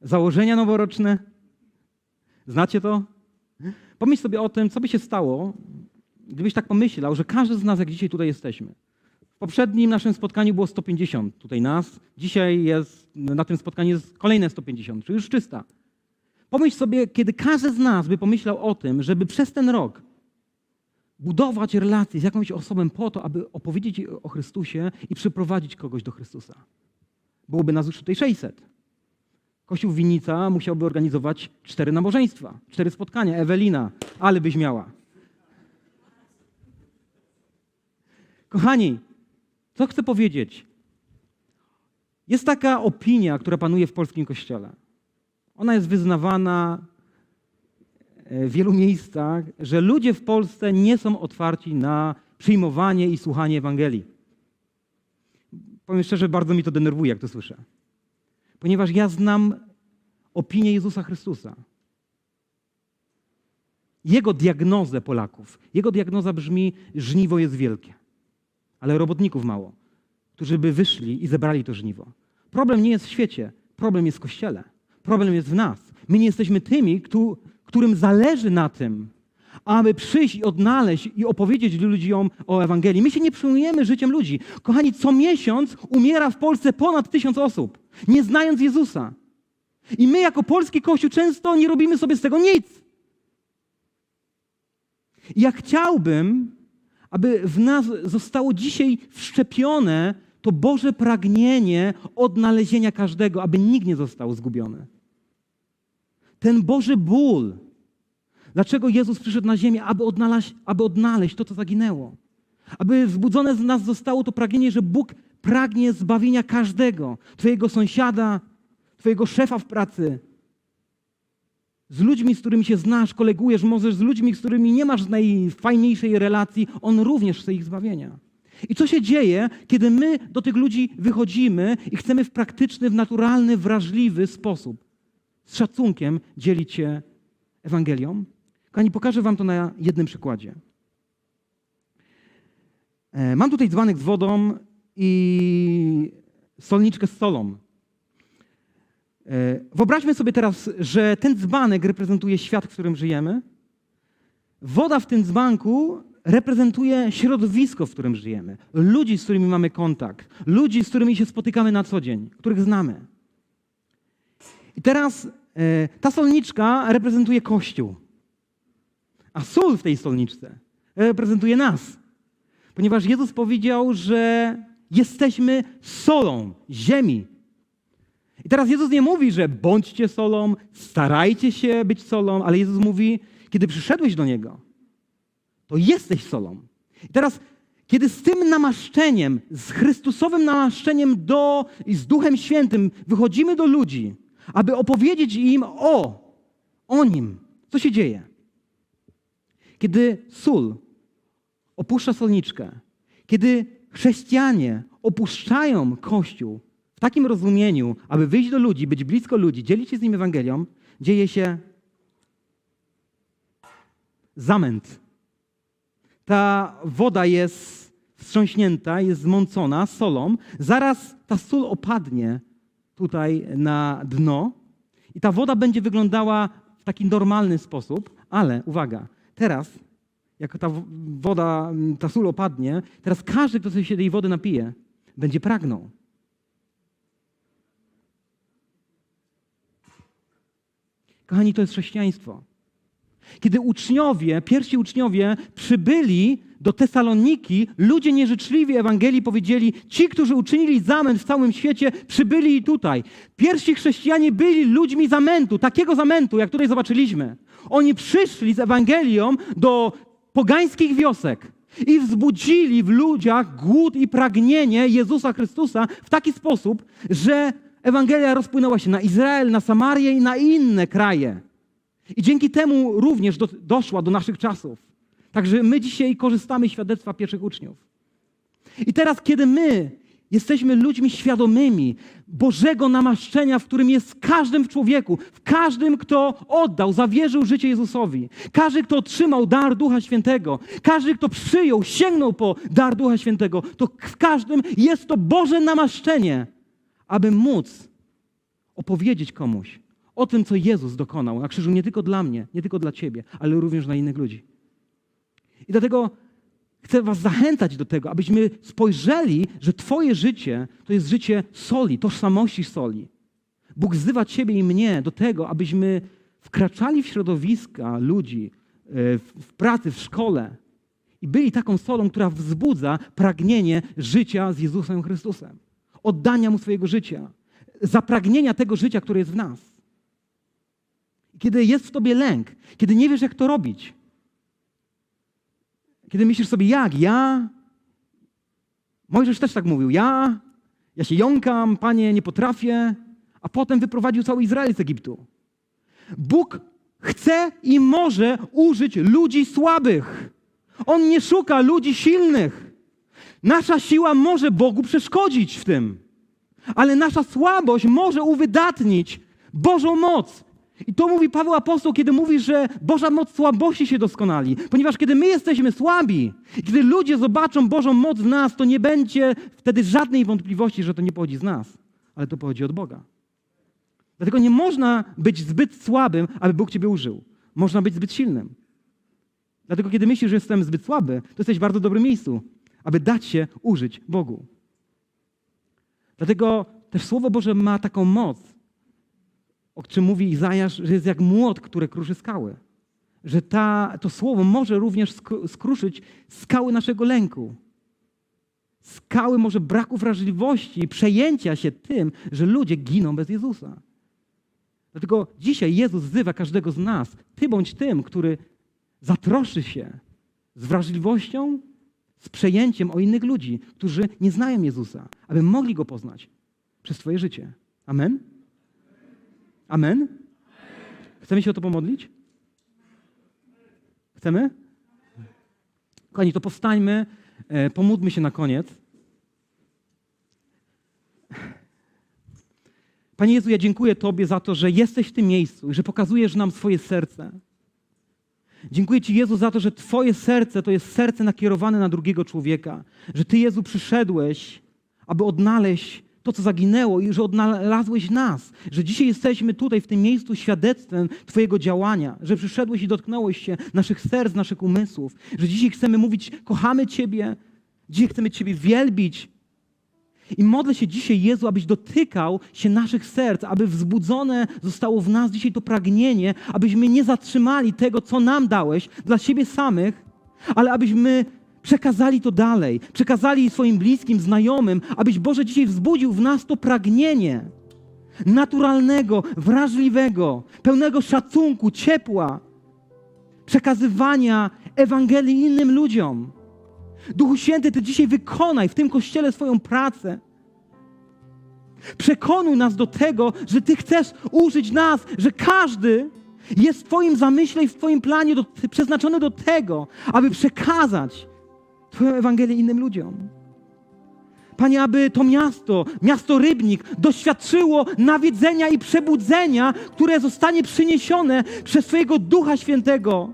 założenia noworoczne, znacie to? Pomyśl sobie o tym, co by się stało, gdybyś tak pomyślał, że każdy z nas, jak dzisiaj tutaj jesteśmy. W poprzednim naszym spotkaniu było sto pięćdziesiąt tutaj nas. Dzisiaj jest, na tym spotkaniu jest kolejne sto pięćdziesiąt, czyli już trzysta. Pomyśl sobie, kiedy każdy z nas by pomyślał o tym, żeby przez ten rok budować relacje z jakąś osobą po to, aby opowiedzieć jej o Chrystusie i przyprowadzić kogoś do Chrystusa. Byłoby nas już tutaj sześćset. Kościół Winnica musiałby organizować cztery nabożeństwa, cztery spotkania. Ewelina, ale byś miała. Kochani, co chcę powiedzieć? Jest taka opinia, która panuje w polskim kościele. Ona jest wyznawana w wielu miejscach, że ludzie w Polsce nie są otwarci na przyjmowanie i słuchanie Ewangelii. Powiem szczerze, bardzo mi to denerwuje, jak to słyszę. Ponieważ ja znam opinię Jezusa Chrystusa. Jego diagnozę Polaków. Jego diagnoza brzmi, żniwo jest wielkie, ale robotników mało, którzy by wyszli i zebrali to żniwo. Problem nie jest w świecie, problem jest w Kościele. Problem jest w nas. My nie jesteśmy tymi, którym zależy na tym, aby przyjść i odnaleźć i opowiedzieć ludziom o Ewangelii. My się nie przyjmujemy życiem ludzi. Kochani, co miesiąc umiera w Polsce ponad tysiąc osób, nie znając Jezusa. I my jako polski Kościół często nie robimy sobie z tego nic. I ja chciałbym, aby w nas zostało dzisiaj wszczepione to Boże pragnienie odnalezienia każdego, aby nikt nie został zgubiony. Ten Boży ból. Dlaczego Jezus przyszedł na ziemię? Aby odnaleźć, aby odnaleźć to, co zaginęło. Aby wzbudzone z nas zostało to pragnienie, że Bóg pragnie zbawienia każdego. Twojego sąsiada, twojego szefa w pracy. Z ludźmi, z którymi się znasz, kolegujesz, możesz z ludźmi, z którymi nie masz najfajniejszej relacji, on również chce ich zbawienia. I co się dzieje, kiedy my do tych ludzi wychodzimy i chcemy w praktyczny, w naturalny, wrażliwy sposób z szacunkiem dzielić się Ewangelią? Kochani, pokażę wam to na jednym przykładzie. Mam tutaj dzbanek z wodą i solniczkę z solą. Wyobraźmy sobie teraz, że ten dzbanek reprezentuje świat, w którym żyjemy. Woda w tym dzbanku reprezentuje środowisko, w którym żyjemy. Ludzi, z którymi mamy kontakt. Ludzi, z którymi się spotykamy na co dzień, których znamy. I teraz ta solniczka reprezentuje Kościół. A sól w tej solniczce reprezentuje nas. Ponieważ Jezus powiedział, że jesteśmy solą ziemi. I teraz Jezus nie mówi, że bądźcie solą, starajcie się być solą, ale Jezus mówi, kiedy przyszedłeś do Niego, to jesteś solą. I teraz, kiedy z tym namaszczeniem, z Chrystusowym namaszczeniem do, i z Duchem Świętym wychodzimy do ludzi, aby opowiedzieć im o, o Nim, co się dzieje. Kiedy sól opuszcza solniczkę, kiedy chrześcijanie opuszczają Kościół w takim rozumieniu, aby wyjść do ludzi, być blisko ludzi, dzielić się z nim Ewangelią, dzieje się zamęt. Ta woda jest wstrząśnięta, jest zmącona solą. Zaraz ta sól opadnie tutaj na dno i ta woda będzie wyglądała w taki normalny sposób, ale uwaga, teraz jak ta woda, ta sól opadnie, teraz każdy, kto się tej wody napije, będzie pragnął. Kochani, to jest chrześcijaństwo. Kiedy uczniowie, pierwsi uczniowie przybyli do Tesaloniki, ludzie nieżyczliwi Ewangelii powiedzieli, ci, którzy uczynili zamęt w całym świecie, przybyli i tutaj. Pierwsi chrześcijanie byli ludźmi zamętu, takiego zamętu, jak tutaj zobaczyliśmy. Oni przyszli z Ewangelią do pogańskich wiosek i wzbudzili w ludziach głód i pragnienie Jezusa Chrystusa w taki sposób, że Ewangelia rozpłynęła się na Izrael, na Samarię i na inne kraje. I dzięki temu również do, doszła do naszych czasów. Także my dzisiaj korzystamy z świadectwa pierwszych uczniów. I teraz, kiedy my jesteśmy ludźmi świadomymi Bożego namaszczenia, w którym jest w każdym w człowieku, w każdym, kto oddał, zawierzył życie Jezusowi, każdy, kto otrzymał dar Ducha Świętego, każdy, kto przyjął, sięgnął po dar Ducha Świętego, to w każdym jest to Boże namaszczenie, aby móc opowiedzieć komuś o tym, co Jezus dokonał na krzyżu nie tylko dla mnie, nie tylko dla ciebie, ale również dla innych ludzi. I dlatego chcę was zachęcać do tego, abyśmy spojrzeli, że twoje życie to jest życie soli, tożsamości soli. Bóg wzywa ciebie i mnie do tego, abyśmy wkraczali w środowiska ludzi, w pracy, w szkole i byli taką solą, która wzbudza pragnienie życia z Jezusem Chrystusem, oddania Mu swojego życia, zapragnienia tego życia, które jest w nas. Kiedy jest w tobie lęk, kiedy nie wiesz, jak to robić, kiedy myślisz sobie, jak ja, Mojżesz też tak mówił, ja, ja się jąkam, Panie, nie potrafię, a potem wyprowadził cały Izrael z Egiptu. Bóg chce i może użyć ludzi słabych. On nie szuka ludzi silnych. Nasza siła może Bogu przeszkodzić w tym, ale nasza słabość może uwydatnić Bożą moc. I to mówi Paweł Apostoł, kiedy mówi, że Boża moc słabości się doskonali. Ponieważ kiedy my jesteśmy słabi, kiedy ludzie zobaczą Bożą moc w nas, to nie będzie wtedy żadnej wątpliwości, że to nie pochodzi z nas, ale to pochodzi od Boga. Dlatego nie można być zbyt słabym, aby Bóg ciebie użył. Można być zbyt silnym. Dlatego kiedy myślisz, że jestem zbyt słaby, to jesteś w bardzo dobrym miejscu, aby dać się użyć Bogu. Dlatego też Słowo Boże ma taką moc, o czym mówi Izajasz, że jest jak młot, który kruszy skały. Że ta, to słowo może również skruszyć skały naszego lęku. Skały może braku wrażliwości i przejęcia się tym, że ludzie giną bez Jezusa. Dlatego dzisiaj Jezus wzywa każdego z nas, ty bądź tym, który zatroszy się z wrażliwością, z przejęciem o innych ludzi, którzy nie znają Jezusa, aby mogli Go poznać przez twoje życie. Amen? Amen? Chcemy się o to pomodlić? Chcemy? Kochani, to powstańmy, pomódlmy się na koniec. Panie Jezu, ja dziękuję Tobie za to, że jesteś w tym miejscu i że pokazujesz nam swoje serce. Dziękuję Ci, Jezu, za to, że Twoje serce to jest serce nakierowane na drugiego człowieka. Że Ty, Jezu, przyszedłeś, aby odnaleźć to, co zaginęło i że odnalazłeś nas, że dzisiaj jesteśmy tutaj w tym miejscu świadectwem Twojego działania, że przyszedłeś i dotknąłeś się naszych serc, naszych umysłów, że dzisiaj chcemy mówić, kochamy Ciebie, dzisiaj chcemy Ciebie wielbić i modlę się dzisiaj, Jezu, abyś dotykał się naszych serc, aby wzbudzone zostało w nas dzisiaj to pragnienie, abyśmy nie zatrzymali tego, co nam dałeś dla siebie samych, ale abyśmy przekazali to dalej, przekazali swoim bliskim, znajomym, abyś, Boże, dzisiaj wzbudził w nas to pragnienie, naturalnego, wrażliwego, pełnego szacunku, ciepła, przekazywania Ewangelii innym ludziom. Duchu Święty, Ty dzisiaj wykonaj w tym Kościele swoją pracę. Przekonuj nas do tego, że Ty chcesz użyć nas, że każdy jest w Twoim zamyśle i w Twoim planie do, przeznaczony do tego, aby przekazać Twoją Ewangelię innym ludziom. Panie, aby to miasto, miasto Rybnik, doświadczyło nawiedzenia i przebudzenia, które zostanie przyniesione przez Twojego Ducha Świętego,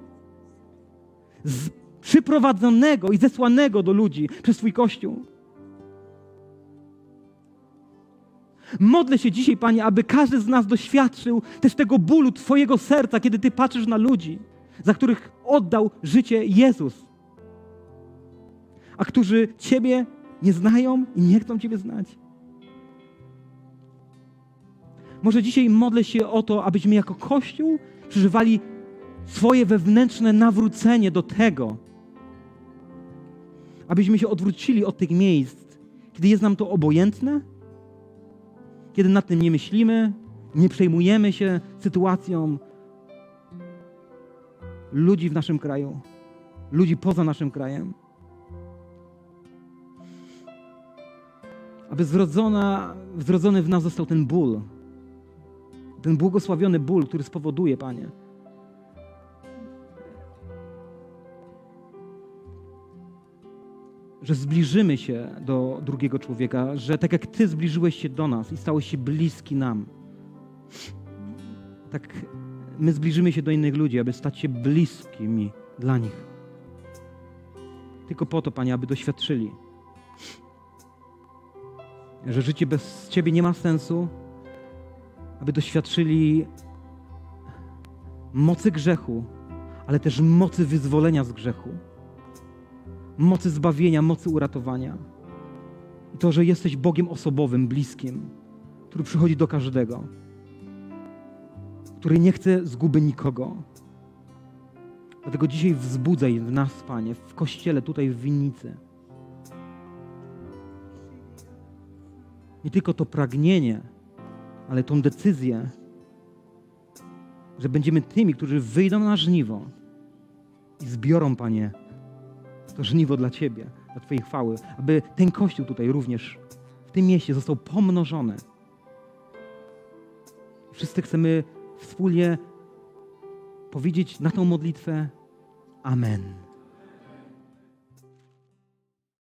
z, przyprowadzonego i zesłanego do ludzi przez Twój Kościół. Modlę się dzisiaj, Panie, aby każdy z nas doświadczył też tego bólu Twojego serca, kiedy Ty patrzysz na ludzi, za których oddał życie Jezus, a którzy Ciebie nie znają i nie chcą Ciebie znać. Może dzisiaj modlę się o to, abyśmy jako Kościół przeżywali swoje wewnętrzne nawrócenie do tego, abyśmy się odwrócili od tych miejsc, kiedy jest nam to obojętne, kiedy nad tym nie myślimy, nie przejmujemy się sytuacją ludzi w naszym kraju, ludzi poza naszym krajem. Aby zrodzona, zrodzony w nas został ten ból, ten błogosławiony ból, który spowoduje, Panie, że zbliżymy się do drugiego człowieka, że tak jak Ty zbliżyłeś się do nas i stałeś się bliski nam, tak my zbliżymy się do innych ludzi, aby stać się bliskimi dla nich. Tylko po to, Panie, aby doświadczyli, że życie bez Ciebie nie ma sensu, aby doświadczyli mocy grzechu, ale też mocy wyzwolenia z grzechu, mocy zbawienia, mocy uratowania. I to, że jesteś Bogiem osobowym, bliskim, który przychodzi do każdego, który nie chce zguby nikogo. Dlatego dzisiaj wzbudzaj w nas, Panie, w Kościele, tutaj w Winnicy, nie tylko to pragnienie, ale tą decyzję, że będziemy tymi, którzy wyjdą na żniwo i zbiorą, Panie, to żniwo dla Ciebie, dla Twojej chwały, aby ten Kościół tutaj również w tym mieście został pomnożony. Wszyscy chcemy wspólnie powiedzieć na tą modlitwę Amen.